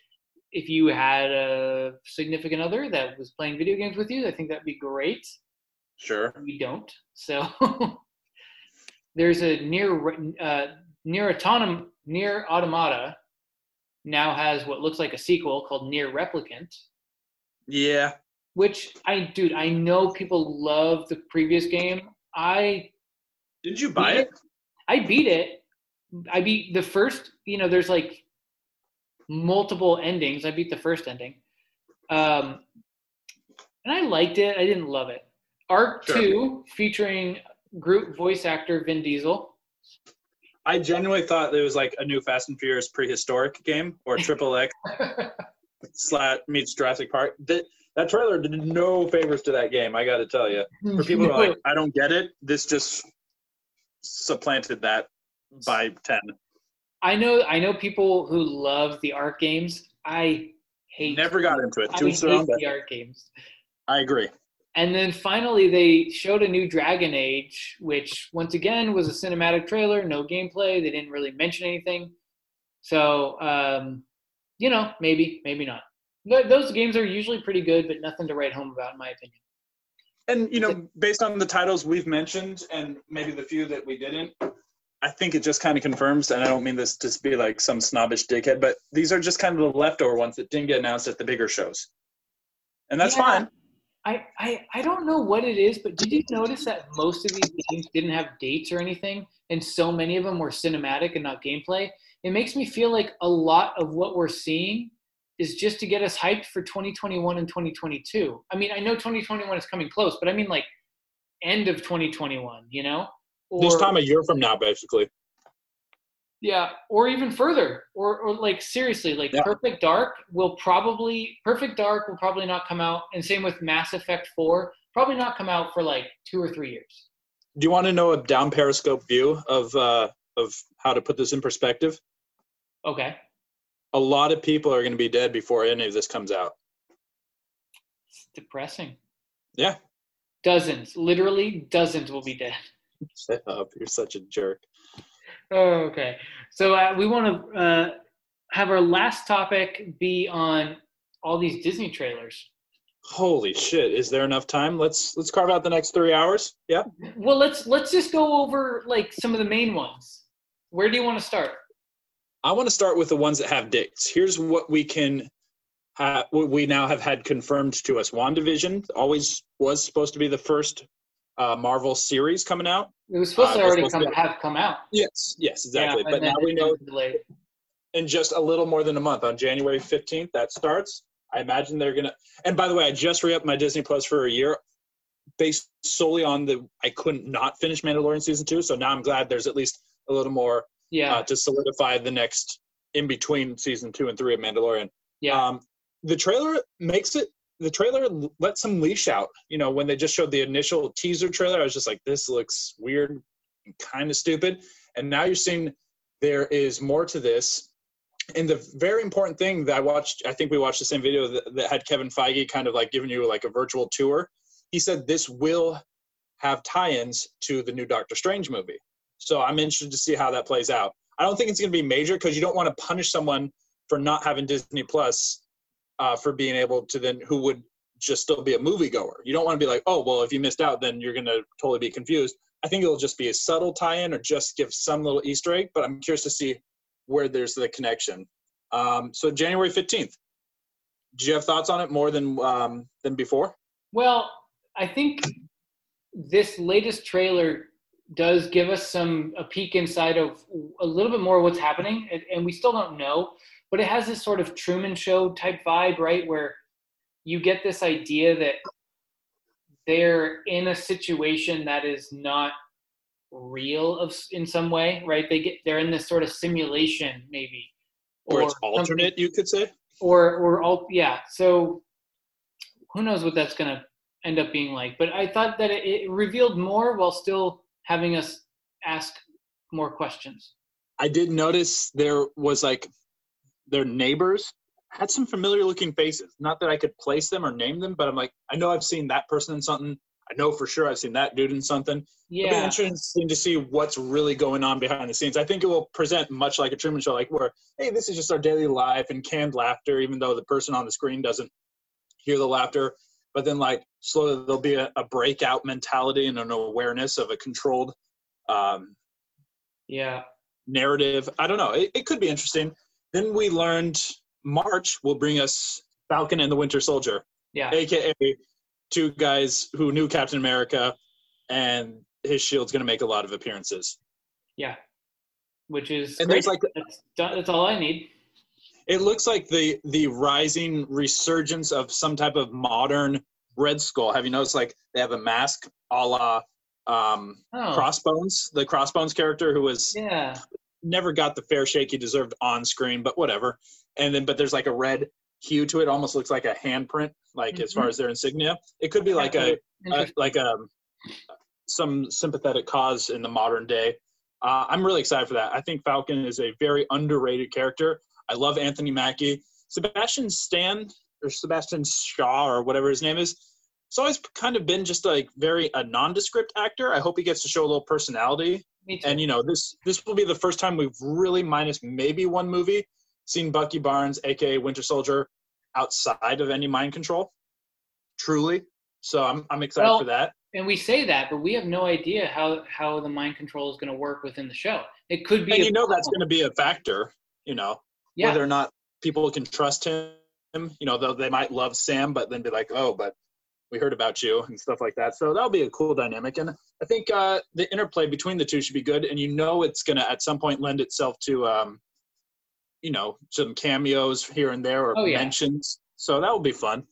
if you had a significant other that was playing video games with you, I think that'd be great. Sure. We don't. So there's a near uh, near autonom near automata now has what looks like a sequel called Near Replicant. Yeah. Which I dude, I know people love the previous game. I Did you buy it? it? I beat it. I beat the first, you know, there's like multiple endings. I beat the first ending. Um, and I liked it. I didn't love it. Arc sure. two, featuring Groot voice actor Vin Diesel. I genuinely thought it was like a new Fast and Furious prehistoric game, or Triple X slash meets Jurassic Park. That, that trailer did no favors to that game, I gotta tell you. For people no. who are like, I don't get it, this just supplanted that by ten. I know I know people who love the art games. I hate Never got into it. Too I soon, hate the art games. I agree. And then finally they showed a new Dragon Age, which once again was a cinematic trailer, no gameplay. They didn't really mention anything. So, um, you know, maybe, maybe not. Those games are usually pretty good, but nothing to write home about in my opinion. And, you know, based on the titles we've mentioned and maybe the few that we didn't, I think it just kind of confirms, and I don't mean this to be like some snobbish dickhead, but these are just kind of the leftover ones that didn't get announced at the bigger shows. And that's yeah. fine. I, I, I don't know what it is, but did you notice that most of these games didn't have dates or anything, and so many of them were cinematic and not gameplay? It makes me feel like a lot of what we're seeing is just to get us hyped for twenty twenty-one and twenty twenty-two. I mean, I know twenty twenty-one is coming close, but I mean like end of twenty twenty-one, you know? Or, this time a year from now, basically. Yeah, or even further. Or, or like, seriously, like, yeah. Perfect Dark will probably, Perfect Dark will probably not come out, and same with Mass Effect four, probably not come out for, like, two or three years. Do you want to know a down periscope view of uh, of how to put this in perspective? Okay. A lot of people are going to be dead before any of this comes out. It's depressing. Yeah. Dozens, literally dozens will be dead. Shut up, you're such a jerk. Oh, okay. So uh, we want to uh, have our last topic be on all these Disney trailers. Holy shit, is there enough time? Let's let's carve out the next three hours. Yeah. Well, let's let's just go over like some of the main ones. Where do you want to start? I want to start with the ones that have dates. Here's what we can ha- what we now have had confirmed to us. WandaVision always was supposed to be the first Uh, Marvel series coming out. It was supposed uh, to already supposed come to have come out. Yes, yes, exactly. Yeah, but now we know in just a little more than a month, on January fifteenth, that starts. I imagine they're going to – and by the way, I just re-upped my Disney Plus for a year based solely on the – I couldn't not finish Mandalorian Season two, so now I'm glad there's at least a little more yeah. uh, to solidify the next in-between Season two and three of Mandalorian. Yeah. Um, the trailer makes it – the trailer let some leash out. You know, when they just showed the initial teaser trailer, I was just like, this looks weird and kind of stupid. And now you're seeing there is more to this. And the very important thing that I watched, I think we watched the same video that, that had Kevin Feige kind of like giving you like a virtual tour. He said this will have tie-ins to the new Doctor Strange movie. So I'm interested to see how that plays out. I don't think it's going to be major because you don't want to punish someone for not having Disney Plus Uh, for being able to then, who would just still be a moviegoer. You don't want to be like, oh, well, if you missed out, then you're going to totally be confused. I think it'll just be a subtle tie-in or just give some little Easter egg, but I'm curious to see where there's the connection. Um, so January fifteenth, do you have thoughts on it more than um, than before? Well, I think this latest trailer does give us some a peek inside of a little bit more of what's happening, and, and we still don't know. But it has this sort of Truman Show type vibe, right? Where you get this idea that they're in a situation that is not real of in some way, right? They get they're in this sort of simulation, maybe, or, or it's alternate, you could say, or or all, yeah. So who knows what that's gonna end up being like? But I thought that it, it revealed more while still having us ask more questions. I did notice there was like. Their neighbors had some familiar looking faces. Not that I could place them or name them, but I'm like, I know I've seen that person in something. I know for sure I've seen that dude in something. Yeah. It'll be interesting to see what's really going on behind the scenes. I think it will present much like a Truman Show, like where, hey, this is just our daily life and canned laughter, even though the person on the screen doesn't hear the laughter. But then like slowly there'll be a, a breakout mentality and an awareness of a controlled um, yeah. narrative. I don't know. It, it could be interesting. Then we learned March will bring us Falcon and the Winter Soldier, yeah, a k a two guys who knew Captain America, and his shield's going to make a lot of appearances. Yeah, which is and great. There's like, that's, that's all I need. It looks like the, the rising resurgence of some type of modern Red Skull. Have you noticed, like, they have a mask a la um, oh. Crossbones, the Crossbones character who was... yeah. Never got the fair shake he deserved on screen, but whatever. And then, but there's like a red hue to it, almost looks like a handprint, like mm-hmm. as far as their insignia. It could be like a, a like a some sympathetic cause in the modern day. Uh, I'm really excited for that. I think Falcon is a very underrated character. I love Anthony Mackie. Sebastian Stan or Sebastian Shaw or whatever his name is. It's always kind of been just like very a nondescript actor. I hope he gets to show a little personality. And, you know, this this will be the first time we've really, minus maybe one movie, seen Bucky Barnes, a k a. Winter Soldier, outside of any mind control, truly. So I'm I'm excited well, for that. And we say that, but we have no idea how, how the mind control is going to work within the show. It could be. And you know problem. That's going to be a factor, you know, yeah. whether or not people can trust him. You know, though they might love Sam, but then be like, oh, but we heard about you and stuff like that. So that'll be a cool dynamic. And I think uh, the interplay between the two should be good. And you know, it's going to at some point lend itself to, um, you know, some cameos here and there or oh, yeah. mentions. So that will be fun.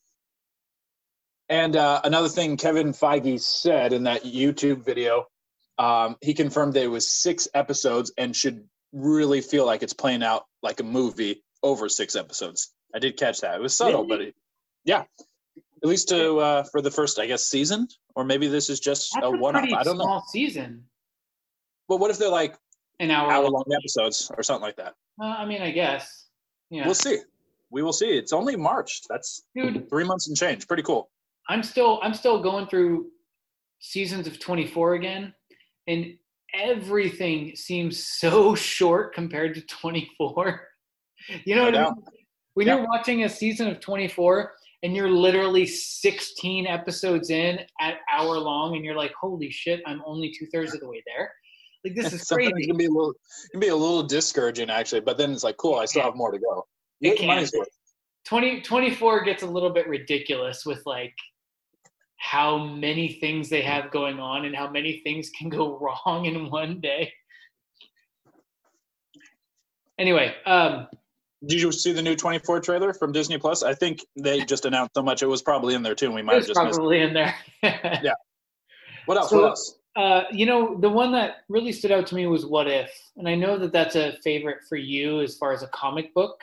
And uh, another thing Kevin Feige said in that YouTube video, um, he confirmed that it was six episodes and should really feel like it's playing out like a movie over six episodes. I did catch that. It was subtle, really? but it, yeah, at least to uh, for the first, I guess, season, or maybe this is just That's a one-off. I don't small know. Season. Well, what if they're like an hour, hour long episodes or something like that? Uh, I mean, I guess. Yeah. We'll see. We will see. It's only March. That's Dude. three months and change. Pretty cool. I'm still I'm still going through seasons of twenty-four again, and everything seems so short compared to twenty-four. You know no what doubt. I mean? When yeah. you're watching a season of twenty-four and you're literally sixteen episodes in at hour long, and you're like, holy shit, I'm only two thirds of the way there. Like, this is crazy. It can be a little, it can be a little discouraging, actually, but then it's like, cool, I still have more to go. It can. twenty, twenty-four gets a little bit ridiculous with, like, how many things they have going on and how many things can go wrong in one day. Anyway, um, did you see the new twenty-four trailer from Disney Plus? I think they just announced so much. It was probably in there too. And we might have just probably missed in there. Yeah. What else? So, what else? Uh, you know, the one that really stood out to me was What If, and I know that that's a favorite for you as far as a comic book.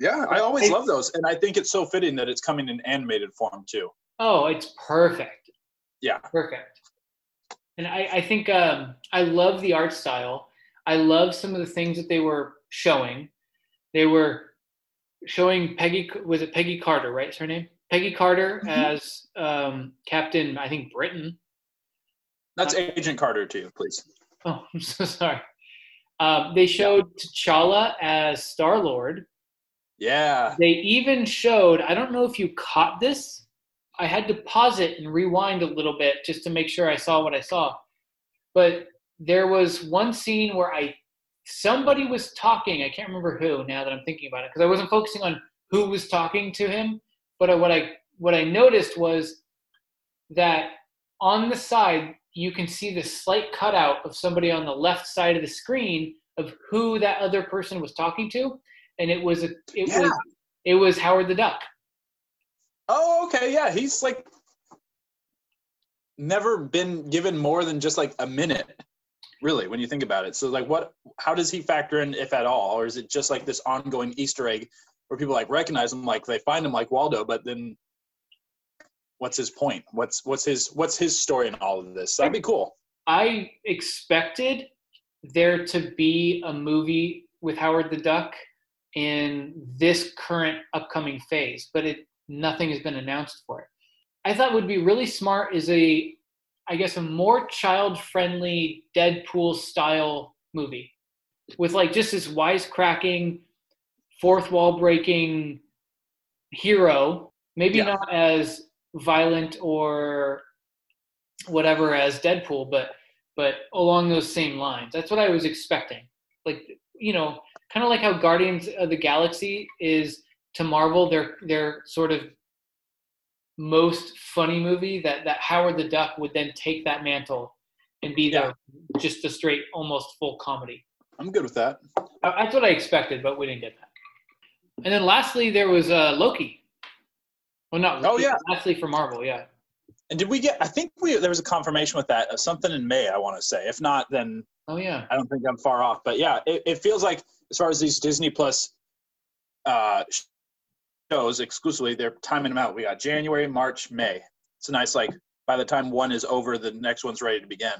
Yeah, I always I, love those, and I think it's so fitting that it's coming in animated form too. Oh, it's perfect. Yeah. Perfect. And I, I think um, I love the art style. I love some of the things that they were showing. They were showing Peggy, was it Peggy Carter, right? Is her name? Peggy Carter mm-hmm. as um, Captain, I think, Britain. That's uh, Agent Carter to you, please. Oh, I'm so sorry. Uh, they showed T'Challa as Star-Lord. Yeah. They even showed, I don't know if you caught this, I had to pause it and rewind a little bit just to make sure I saw what I saw. But there was one scene where I somebody was talking. I can't remember who now that I'm thinking about it, because I wasn't focusing on who was talking to him. But I, what I what I noticed was that on the side, you can see the slight cutout of somebody on the left side of the screen of who that other person was talking to. And it was a, it yeah. was it was Howard the Duck. Oh, okay, yeah, he's, like, never been given more than just, like, a minute, really, when you think about it. So, like, what, how does he factor in, if at all, or is it just, like, this ongoing Easter egg where people, like, recognize him, like, they find him like Waldo, but then what's his point? What's what's his what's his story in all of this? That'd be cool. I expected there to be a movie with Howard the Duck in this current upcoming phase, but it nothing has been announced for it. I thought would be really smart is a, I guess, a more child-friendly Deadpool-style movie with, like, just this wisecracking, fourth wall-breaking hero, maybe yeah. not as violent or whatever as Deadpool, but but along those same lines. That's what I was expecting. Like, you know, kind of like how Guardians of the Galaxy is to Marvel, their their sort of most funny movie, that, that Howard the Duck would then take that mantle and be yeah. the, just a straight, almost full comedy. I'm good with that. That's what I expected, but we didn't get that. And then lastly, there was uh, Loki. Well, not Loki, oh, yeah. lastly for Marvel, yeah. And did we get, I think we there was a confirmation with that, of something in May, I want to say. If not, then oh yeah, I don't think I'm far off. But yeah, it, it feels like as far as these Disney Plus uh, shows exclusively, they're timing them out. We got January, March, May. It's a nice, like, by the time one is over, the next one's ready to begin.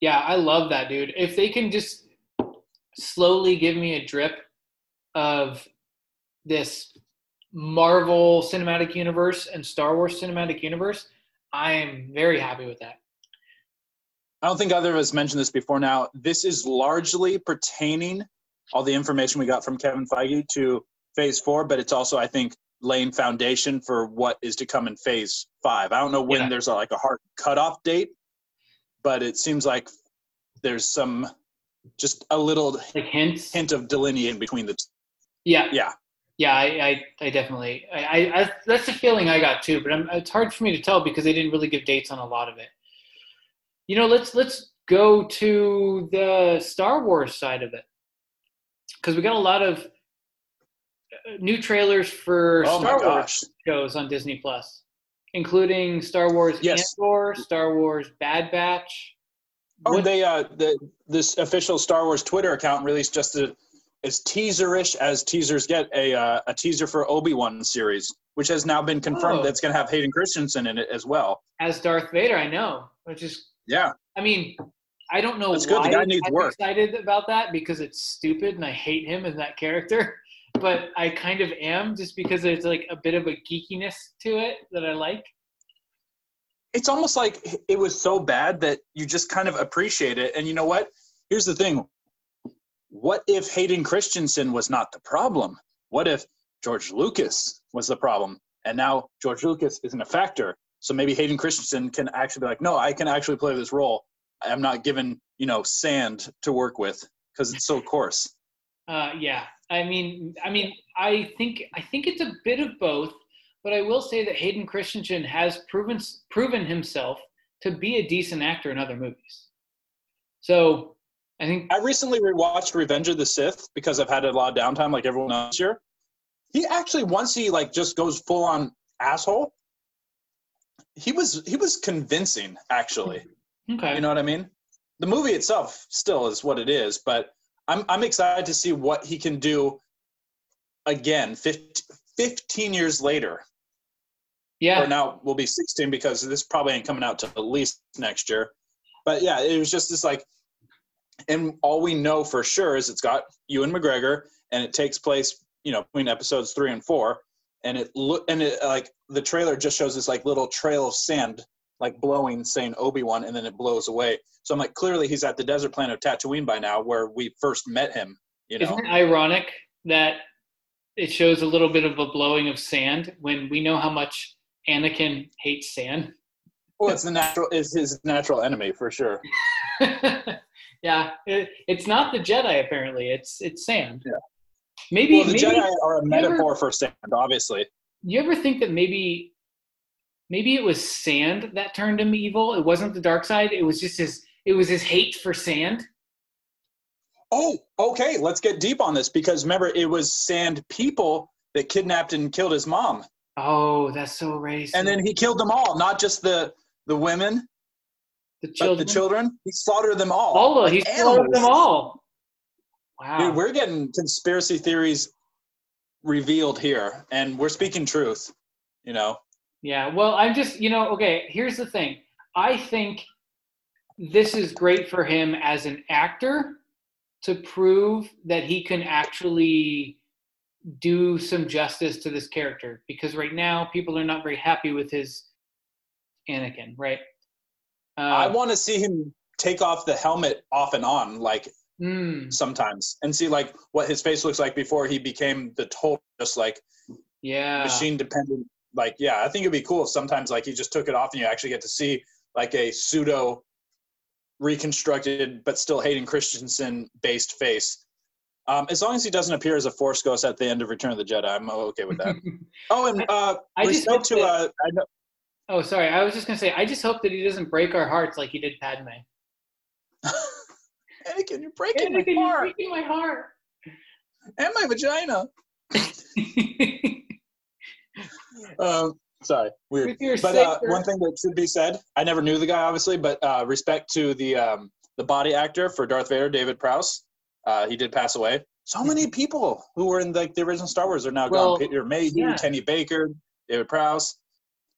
Yeah, I love that, dude. If they can just slowly give me a drip of this Marvel Cinematic Universe and Star Wars Cinematic Universe, I am very happy with that. I don't think either of us mentioned this before now. This is largely pertaining, all the information we got from Kevin Feige, to Phase four, but it's also, I think, laying foundation for what is to come in Phase five. I don't know when yeah. there's a, like a hard cutoff date, but it seems like there's some just a little like hints hint of delineating between the two. Yeah. Yeah. Yeah, I, I, I definitely, I, I, I, that's the feeling I got too, but I'm, it's hard for me to tell because they didn't really give dates on a lot of it. You know, let's, let's go to the Star Wars side of it. Cause we got a lot of new trailers for oh Star Wars shows on Disney Plus, including Star Wars yes. Andor, Star Wars Bad Batch. Oh, what- they, uh, the, this official Star Wars Twitter account released just a, as teaser-ish as teasers get, a uh, a teaser for Obi-Wan series, which has now been confirmed oh. that's going to have Hayden Christensen in it as well. As Darth Vader, I know. Which is yeah. I mean, I don't know that's why good. The guy needs I'm work. Excited about that because it's stupid and I hate him as that character, but I kind of am just because there's like a bit of a geekiness to it that I like. It's almost like it was so bad that you just kind of appreciate it. And you know what? Here's the thing. What if Hayden Christensen was not the problem? What if George Lucas was the problem? And now George Lucas isn't a factor. So maybe Hayden Christensen can actually be like, no, I can actually play this role. I'm not given, you know, sand to work with because it's so coarse. Uh, yeah. I mean, I mean, I think, I think it's a bit of both, but I will say that Hayden Christensen has proven, proven himself to be a decent actor in other movies. So I think I recently rewatched Revenge of the Sith because I've had a lot of downtime, like everyone else here. He actually, once he like just goes full on asshole, he was he was convincing actually. Okay, you know what I mean? The movie itself still is what it is, but I'm I'm excited to see what he can do again, fifteen years later. Yeah, or now we'll be sixteen because this probably ain't coming out till at least next year. But yeah, it was just this like. And all we know for sure is it's got Ewan McGregor, and it takes place, you know, between episodes three and four. And it look and it like the trailer just shows this like little trail of sand, like blowing, saying Obi-Wan, and then it blows away. So I'm like, clearly he's at the desert planet of Tatooine by now, where we first met him. You know, isn't it ironic that it shows a little bit of a blowing of sand when we know how much Anakin hates sand? Well, it's the natural, it's his natural enemy for sure. Yeah, it, it's not the Jedi, apparently. It's it's sand. Yeah. Maybe, well, the maybe, Jedi are a metaphor ever, for sand, obviously. You ever think that maybe maybe it was sand that turned him evil? It wasn't the dark side. It was just his it was his hate for sand. Oh, okay. Let's get deep on this because remember, it was sand people that kidnapped and killed his mom. Oh, that's so racist. And then he killed them all, not just the, the women. The children. the children, he slaughtered them all. Oh, like he animals. slaughtered them all. Wow. Dude, we're getting conspiracy theories revealed here, and we're speaking truth, you know? Yeah, well, I'm just, you know, okay, here's the thing. I think this is great for him as an actor to prove that he can actually do some justice to this character, because right now people are not very happy with his Anakin, right? Uh, I want to see him take off the helmet off and on, like, mm. sometimes, and see, like, what his face looks like before he became the total, just, like, yeah, machine-dependent, like, yeah, I think it'd be cool if sometimes, like, he just took it off and you actually get to see, like, a pseudo-reconstructed but still Hayden Christensen-based face. Um, as long as he doesn't appear as a Force ghost at the end of Return of the Jedi, I'm okay with that. oh, and uh, I, I we spoke to... Uh, I know, Oh, sorry. I was just going to say, I just hope that he doesn't break our hearts like he did Padme. Anakin, you're breaking Anakin, my heart. You're breaking my heart. And my vagina. uh, sorry, weird. But uh, one thing that should be said, I never knew the guy, obviously, but uh, respect to the um, the body actor for Darth Vader, David Prowse. Uh, he did pass away. So many people who were in like the original Star Wars are now well, gone. Peter Mayhew, yeah. Kenny Baker, David Prowse.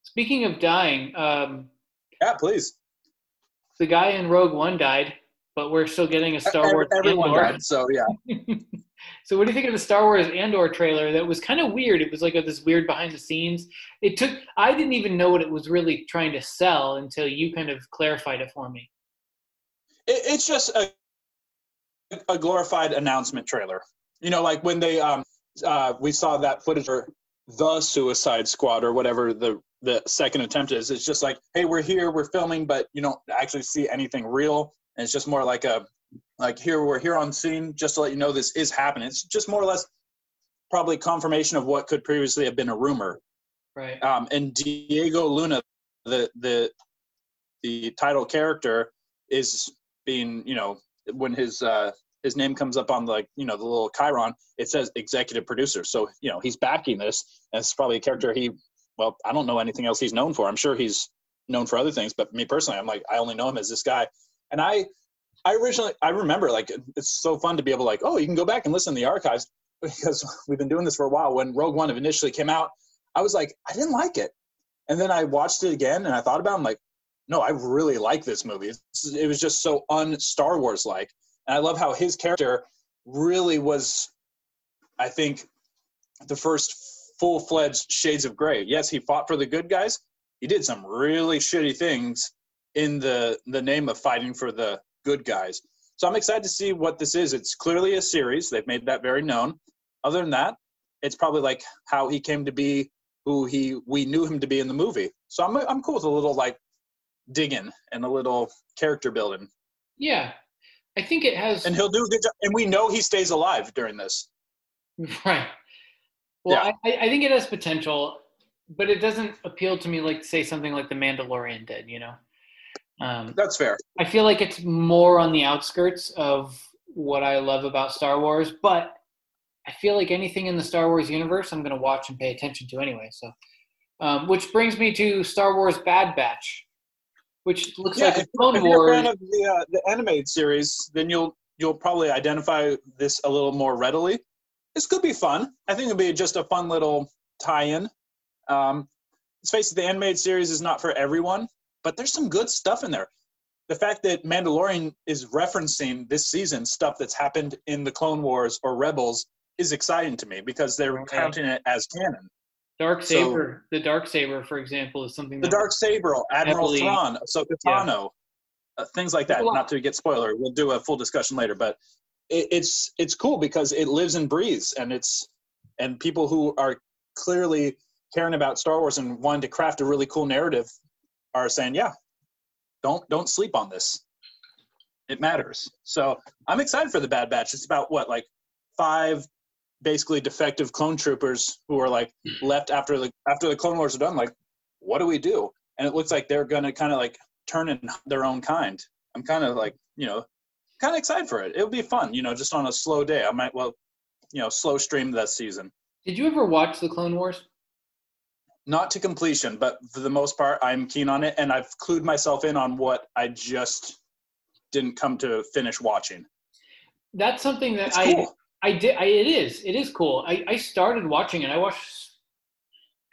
Speaking of dying, um, yeah, please. The guy in Rogue One died, but we're still getting a Star Wars Everyone Andor. Died, so yeah. So what do you think of the Star Wars Andor trailer? That was kind of weird. It was like a, this weird behind the scenes. It took. I didn't even know what it was really trying to sell until you kind of clarified it for me. It, it's just a, a glorified announcement trailer. You know, like when they um, uh, we saw that footage for the Suicide Squad or whatever the the second attempt is. It's just like, hey, we're here, we're filming, but you don't actually see anything real. And it's just more like a, like here, we're here on scene just to let you know this is happening. It's just more or less probably confirmation of what could previously have been a rumor. Right. Um, and Diego Luna, the the the title character, is being, you know, when his uh, his name comes up on the, you know, the little Chiron, it says executive producer. So, you know, he's backing this. And it's probably a character he, well, I don't know anything else he's known for. I'm sure he's known for other things, but me personally, I'm like, I only know him as this guy. And I, I originally, I remember, like, it's so fun to be able to, like, oh, you can go back and listen to the archives, because we've been doing this for a while. When Rogue One initially came out, I was like, I didn't like it. And then I watched it again and I thought about it, I'm like, no, I really like this movie. It was just so un-Star Wars-like. And I love how his character really was, I think, the first full-fledged Shades of Grey. Yes, he fought for the good guys. He did some really shitty things in the, the name of fighting for the good guys. So I'm excited to see what this is. It's clearly a series. They've made that very known. Other than that, it's probably like how he came to be who he we knew him to be in the movie. So I'm I'm cool with a little, like, digging and a little character building. Yeah, I think it has. And he'll do a good job. And we know he stays alive during this. Right. Well, yeah. I, I think it has potential, but it doesn't appeal to me like, say, something like The Mandalorian did, you know? Um, That's fair. I feel like it's more on the outskirts of what I love about Star Wars, but I feel like anything in the Star Wars universe I'm going to watch and pay attention to anyway. So, um, which brings me to Star Wars Bad Batch, which looks yeah, like a Clone Wars. If you're a fan of the, uh, the animated series, then you'll you'll probably identify this a little more readily. This could be fun. I think it'll be just a fun little tie-in. Um, let's face it, the animated series is not for everyone, but there's some good stuff in there. The fact that Mandalorian is referencing this season stuff that's happened in the Clone Wars or Rebels is exciting to me because they're okay. counting it as canon. Darksaber, so, the Darksaber, for example, is something. The Darksaber, Admiral Thrawn, Ahsoka Tano, yeah. uh, things like that. Not to get spoiler, we'll do a full discussion later. But it, it's it's cool because it lives and breathes, and it's and people who are clearly caring about Star Wars and wanting to craft a really cool narrative are saying, yeah, don't don't sleep on this. It matters. So I'm excited for the Bad Batch. It's about what, like five basically defective clone troopers who are like left after the after the Clone Wars are done, like, what do we do? And it looks like they're gonna kind of like turn in their own kind. I'm kind of like, you know, kind of excited for it. It'll be fun, you know, just on a slow day. I might, well, you know, slow stream that season. Did you ever watch the Clone Wars? Not to completion, but for the most part, I'm keen on it, and I've clued myself in on what I just didn't come to finish watching. That's something that it's I cool. I did. I, it is. It is cool. I, I started watching it. I watched,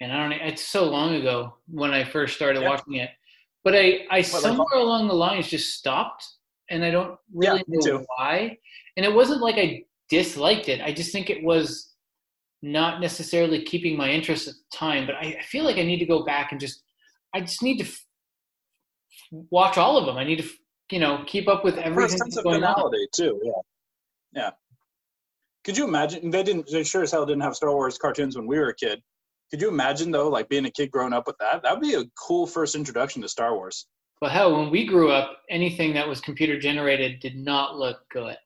and I don't know, it's so long ago when I first started yeah. watching it, but I, I what, somewhere like, along the lines just stopped, and I don't really yeah, know too. why. And it wasn't like I disliked it. I just think it was not necessarily keeping my interest at the time, but I, I feel like I need to go back and just, I just need to f- watch all of them. I need to, f- you know, keep up with everything that's going on. Too. Yeah. Yeah. Could you imagine? They didn't. They sure as hell didn't have Star Wars cartoons when we were a kid. Could you imagine though, like being a kid growing up with that? That would be a cool first introduction to Star Wars. Well, hell, when we grew up, anything that was computer generated did not look good.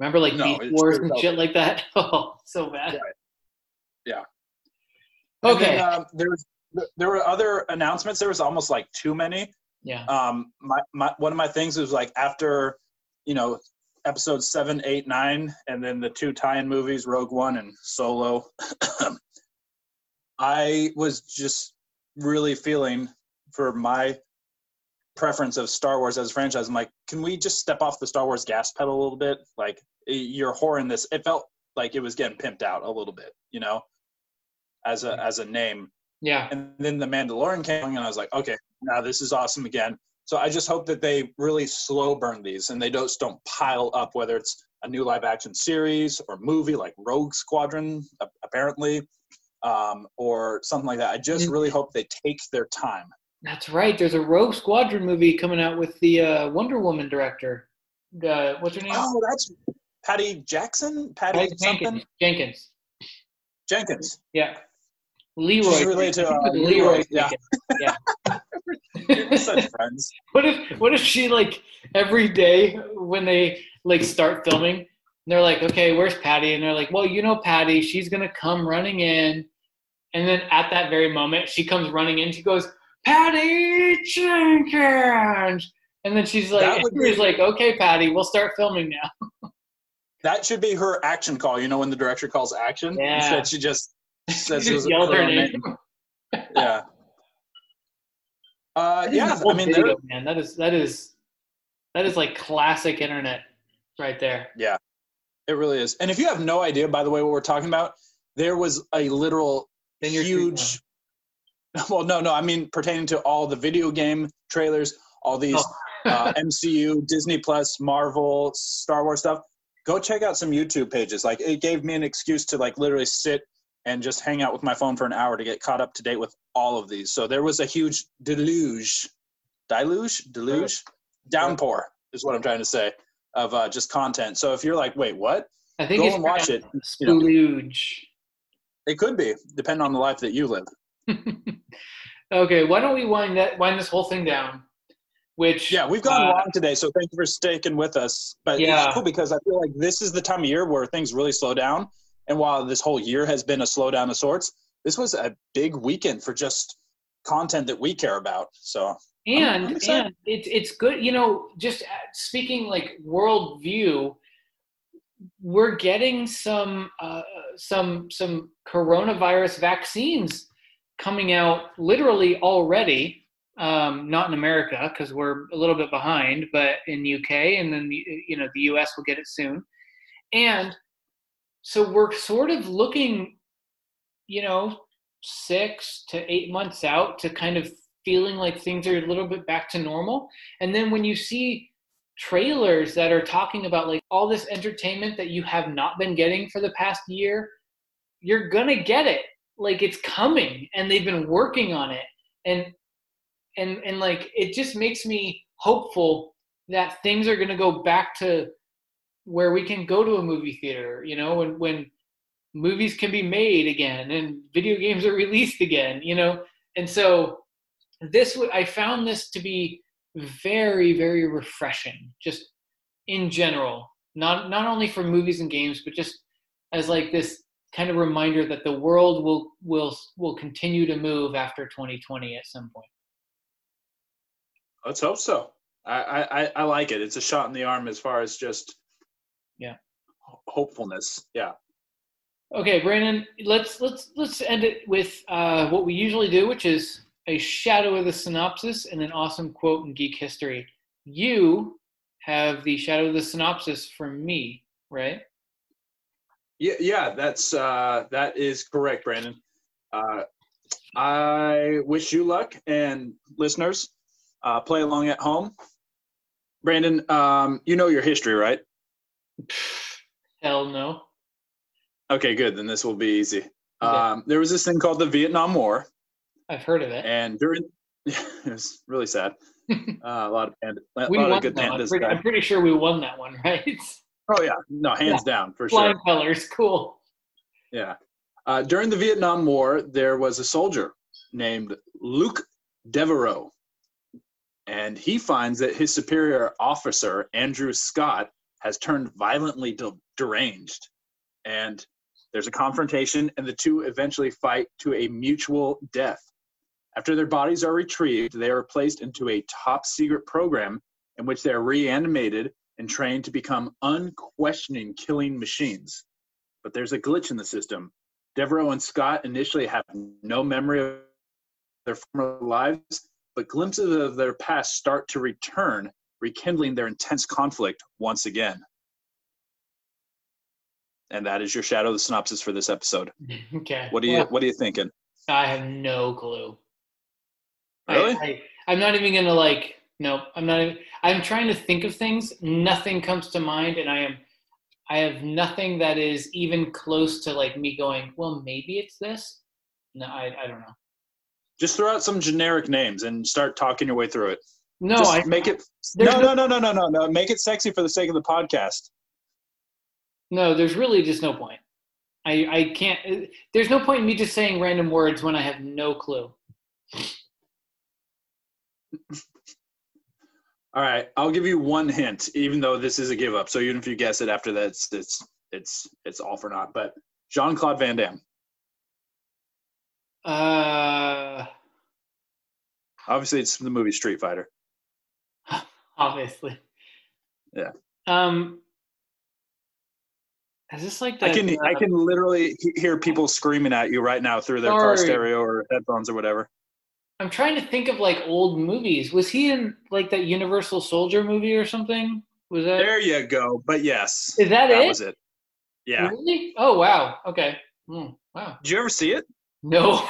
Remember, like no, Beast Wars and shit like that. Oh, so bad. Right. Yeah. Okay. Then, uh, there was there were other announcements. There was almost like too many. Yeah. Um, my my one of my things was like after, you know, episodes seven, eight, nine, and then the two tie-in movies, Rogue One and Solo. I was just really feeling for my preference of Star Wars as a franchise. I'm like, can we just step off the Star Wars gas pedal a little bit? Like, you're whoring this. It felt like it was getting pimped out a little bit, you know, as a as a name. Yeah. And then The Mandalorian came and I was like, okay, now this is awesome again. So I just hope that they really slow burn these and they just don't pile up, whether it's a new live action series or movie like Rogue Squadron, apparently, um, or something like that. I just really hope they take their time. That's right. There's a Rogue Squadron movie coming out with the uh, Wonder Woman director. Uh, what's her name? Oh, that's Patty Jackson? Patty, Patty something? Jenkins. Jenkins. Jenkins. Yeah. Leroy. She's related to uh, Leroy. Yeah. yeah. We're such friends. What if what if she, like, every day when they, like, start filming, and they're like, okay, where's Patty? And they're like, well, you know Patty, she's going to come running in. And then at that very moment, she comes running in. She goes, Patty Jenkins. And then she's like, she's be- like, okay, Patty, we'll start filming now. That should be her action call. You know, when the director calls action? Yeah. Instead, she just says her name. name. Yeah. Uh, yeah, I mean, video, man, that is that is that is like classic internet right there. Yeah, it really is. And if you have no idea, by the way, what we're talking about, there was a literal huge. Well, no, no, I mean pertaining to all the video game trailers, all these oh. uh, M C U, Disney Plus, Marvel, Star Wars stuff. Go check out some YouTube pages. Like, it gave me an excuse to, like, literally sit and just hang out with my phone for an hour to get caught up to date with all of these. So there was a huge deluge, deluge, deluge, downpour is what I'm trying to say, of uh, just content. So if you're like, wait, what? I think go and watch it. Deluge. You know, it could be, depending on the life that you live. Okay, why don't we wind that wind this whole thing down? Which yeah, we've gone uh, long today, so thank you for sticking with us. But yeah. It's cool because I feel like this is the time of year where things really slow down. And while this whole year has been a slowdown of sorts, this was a big weekend for just content that we care about. So and I'm, I'm and it's it's good, you know. Just speaking like worldview, we're getting some uh, some some coronavirus vaccines coming out literally already. Um, not in America because we're a little bit behind, but in U K and then the, you know the U S will get it soon, and. So we're sort of looking, you know, six to eight months out to kind of feeling like things are a little bit back to normal. And then when you see trailers that are talking about like all this entertainment that you have not been getting for the past year, you're going to get it. Like, it's coming and they've been working on it. And, and, and like, it just makes me hopeful that things are going to go back to where we can go to a movie theater, you know, and when movies can be made again and video games are released again, you know. And so this, I found this to be very, very refreshing, just in general, not not only for movies and games, but just as like this kind of reminder that the world will will will continue to move after twenty twenty at some point. Let's hope so. I I, I like it. It's a shot in the arm as far as just yeah hopefulness. Yeah okay, Brandon, let's let's let's end it with uh what we usually do, which is a shadow of the synopsis and an awesome quote in geek history. You have the shadow of the synopsis for me, right? Yeah yeah that's uh that is correct, Brandon. uh I wish you luck, and listeners, uh play along at home. Brandon, um you know your history, right? Hell no. Okay, good. Then this will be easy. Okay. Um, there was this thing called the Vietnam War. I've heard of it. And during, it was really sad. Uh, a lot of, panda, a lot of good pandas. I'm pretty, I'm pretty sure we won that one, right? Oh, yeah. No, hands yeah. down, for Flying sure. Flying colors, cool. Yeah. Uh, during the Vietnam War, there was a soldier named Luke Devereaux. And he finds that his superior officer, Andrew Scott, has turned violently de- deranged. And there's a confrontation, and the two eventually fight to a mutual death. After their bodies are retrieved, they are placed into a top-secret program in which they are reanimated and trained to become unquestioning killing machines. But there's a glitch in the system. Devereaux and Scott initially have no memory of their former lives, but glimpses of their past start to return, rekindling their intense conflict once again. And that is your shadow of the synopsis for this episode. Okay. What are you well, what are you thinking? I have no clue. Really? I, I, I'm not even gonna like no, I'm not even, I'm trying to think of things, nothing comes to mind, and I am I have nothing that is even close to like me going, well, maybe it's this. No, I, I don't know. Just throw out some generic names and start talking your way through it. No, Just I make it. No, no, no, no, no, no, no. Make it sexy for the sake of the podcast. No, there's really just no point. I, I can't, there's no point in me just saying random words when I have no clue. All right, I'll give you one hint, even though this is a give up. So even if you guess it after that, it's it's it's, it's all for naught. But Jean-Claude Van Damme. Uh, Obviously, it's from the movie Street Fighter. Obviously. Yeah. Um. Is this like the, I can uh, I can literally hear people screaming at you right now through their sorry. car stereo or headphones or whatever. I'm trying to think of like old movies. Was he in like that Universal Soldier movie or something? Was that? There you go. But yes. Is that, that it? That was it. Yeah. Really? Oh wow. Okay. Mm, wow. Did you ever see it? No.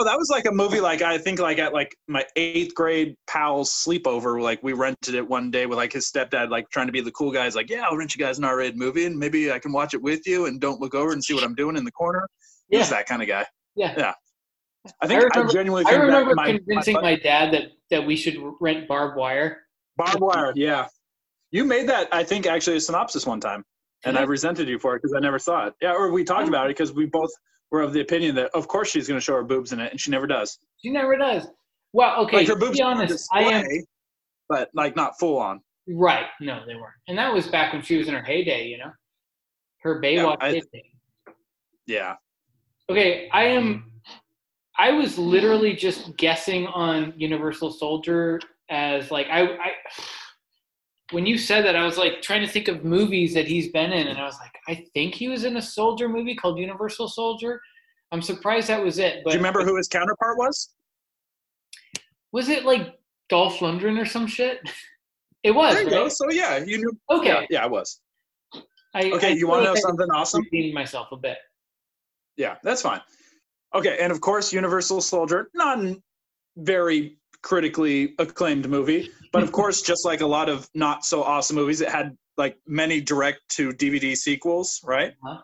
Well, that was like a movie. Like I think like at like my eighth grade pal's sleepover. Like we rented it one day with like his stepdad, like trying to be the cool guys. Like, yeah, I'll rent you guys an R-rated movie, and maybe I can watch it with you, and don't look over and see what I'm doing in the corner. Yeah. He's that kind of guy. Yeah. Yeah. I think I, remember, I genuinely. Think I remember my, convincing my, my dad that that we should rent barbed wire. Barbed wire, yeah. You made that, I think, actually a synopsis one time, and yeah. I resented you for it because I never saw it. Yeah, or we talked about it because we both were of the opinion that, of course, she's going to show her boobs in it, and she never does. She never does. Well, okay. Like her boobs, to be honest, display, I am, but like not full on. Right? No, they weren't, and that was back when she was in her heyday. You know, her Baywatch yeah, heyday. Yeah. Okay, I am. I was literally just guessing on Universal Soldier as like I, I. When you said that, I was like trying to think of movies that he's been in, and I was like, I think he was in a soldier movie called Universal Soldier. I'm surprised that was it. But do you remember who his counterpart was? Was it like Dolph Lundgren or some shit? It was. There you right? go. So yeah, you knew. Okay. Yeah, yeah I was. I, okay, I you want to know something awesome? I'm repeating myself a bit. Yeah, that's fine. Okay, and of course, Universal Soldier, not a very critically acclaimed movie, but of course, just like a lot of not so awesome movies, it had like many direct-to-D V D sequels, right? Uh-huh.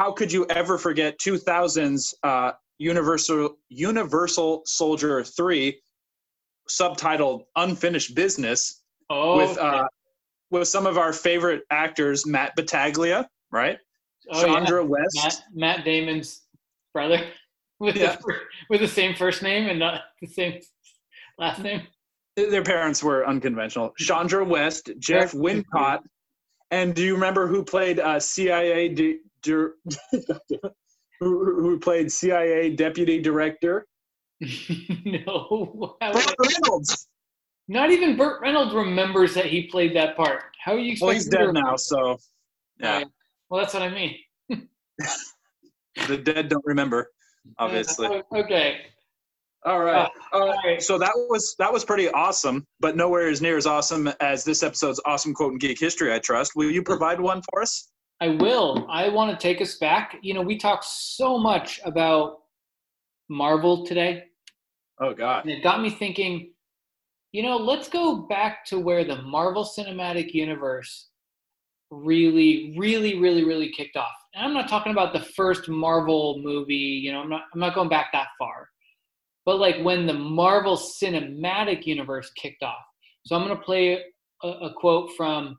How could you ever forget two thousands uh, Universal Universal Soldier three, subtitled Unfinished Business, oh, with, okay. uh, with some of our favorite actors, Matt Battaglia, right? Oh, Chandra yeah. West. Matt, Matt Damon's brother with, yeah. the, with the same first name and not the same last name. Their parents were unconventional. Chandra West, Jeff Wincott, and do you remember who played uh, C I A de- de- who, who played C I A deputy director? No. Burt Reynolds. Not even Burt Reynolds remembers that he played that part. How are you expecting? Well, he's dead now, so yeah. Right. Well, that's what I mean. The dead don't remember, obviously. Okay. All right. Uh, all right. So that was that was pretty awesome, but nowhere is near as awesome as this episode's awesome quote in geek history, I trust. Will you provide one for us? I will. I want to take us back. You know, we talked so much about Marvel today. Oh, God. And it got me thinking, you know, let's go back to where the Marvel Cinematic Universe really, really, really, really kicked off. And I'm not talking about the first Marvel movie, you know, I'm not I'm not going back that far. But like when the Marvel Cinematic Universe kicked off. So I'm going to play a, a quote from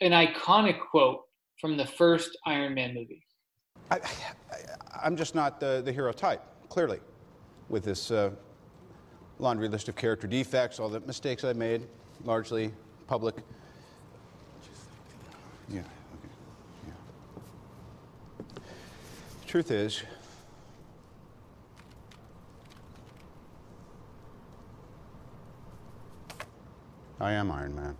an iconic quote from the first Iron Man movie. I, I, I'm just not the, the hero type, clearly, with this uh, laundry list of character defects, all the mistakes I made, largely public. Yeah. Truth is, I am Iron Man.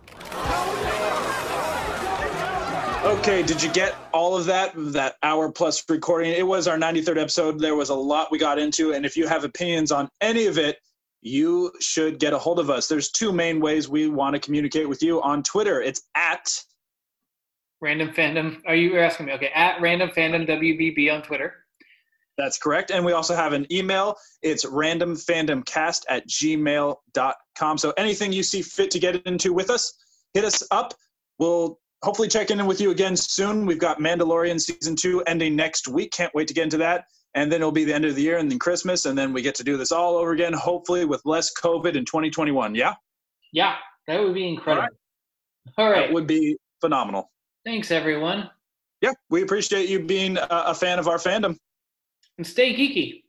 Okay, did you get all of that? That hour plus recording. It was our ninety-third episode. There was a lot we got into, and if you have opinions on any of it, you should get a hold of us. There's two main ways we want to communicate with you on Twitter. It's at Random Fandom, are you asking me? Okay, at Random Fandom W B B on Twitter. That's correct. And we also have an email. It's randomfandomcast at gmail dot com. So anything you see fit to get into with us, hit us up. We'll hopefully check in with you again soon. We've got Mandalorian Season two ending next week. Can't wait to get into that. And then it'll be the end of the year and then Christmas. And then we get to do this all over again, hopefully with less COVID in twenty twenty-one. Yeah? Yeah, that would be incredible. All right. All right. That would be phenomenal. Thanks, everyone. yeah, we appreciate you being a, a fan of our fandom. And stay geeky.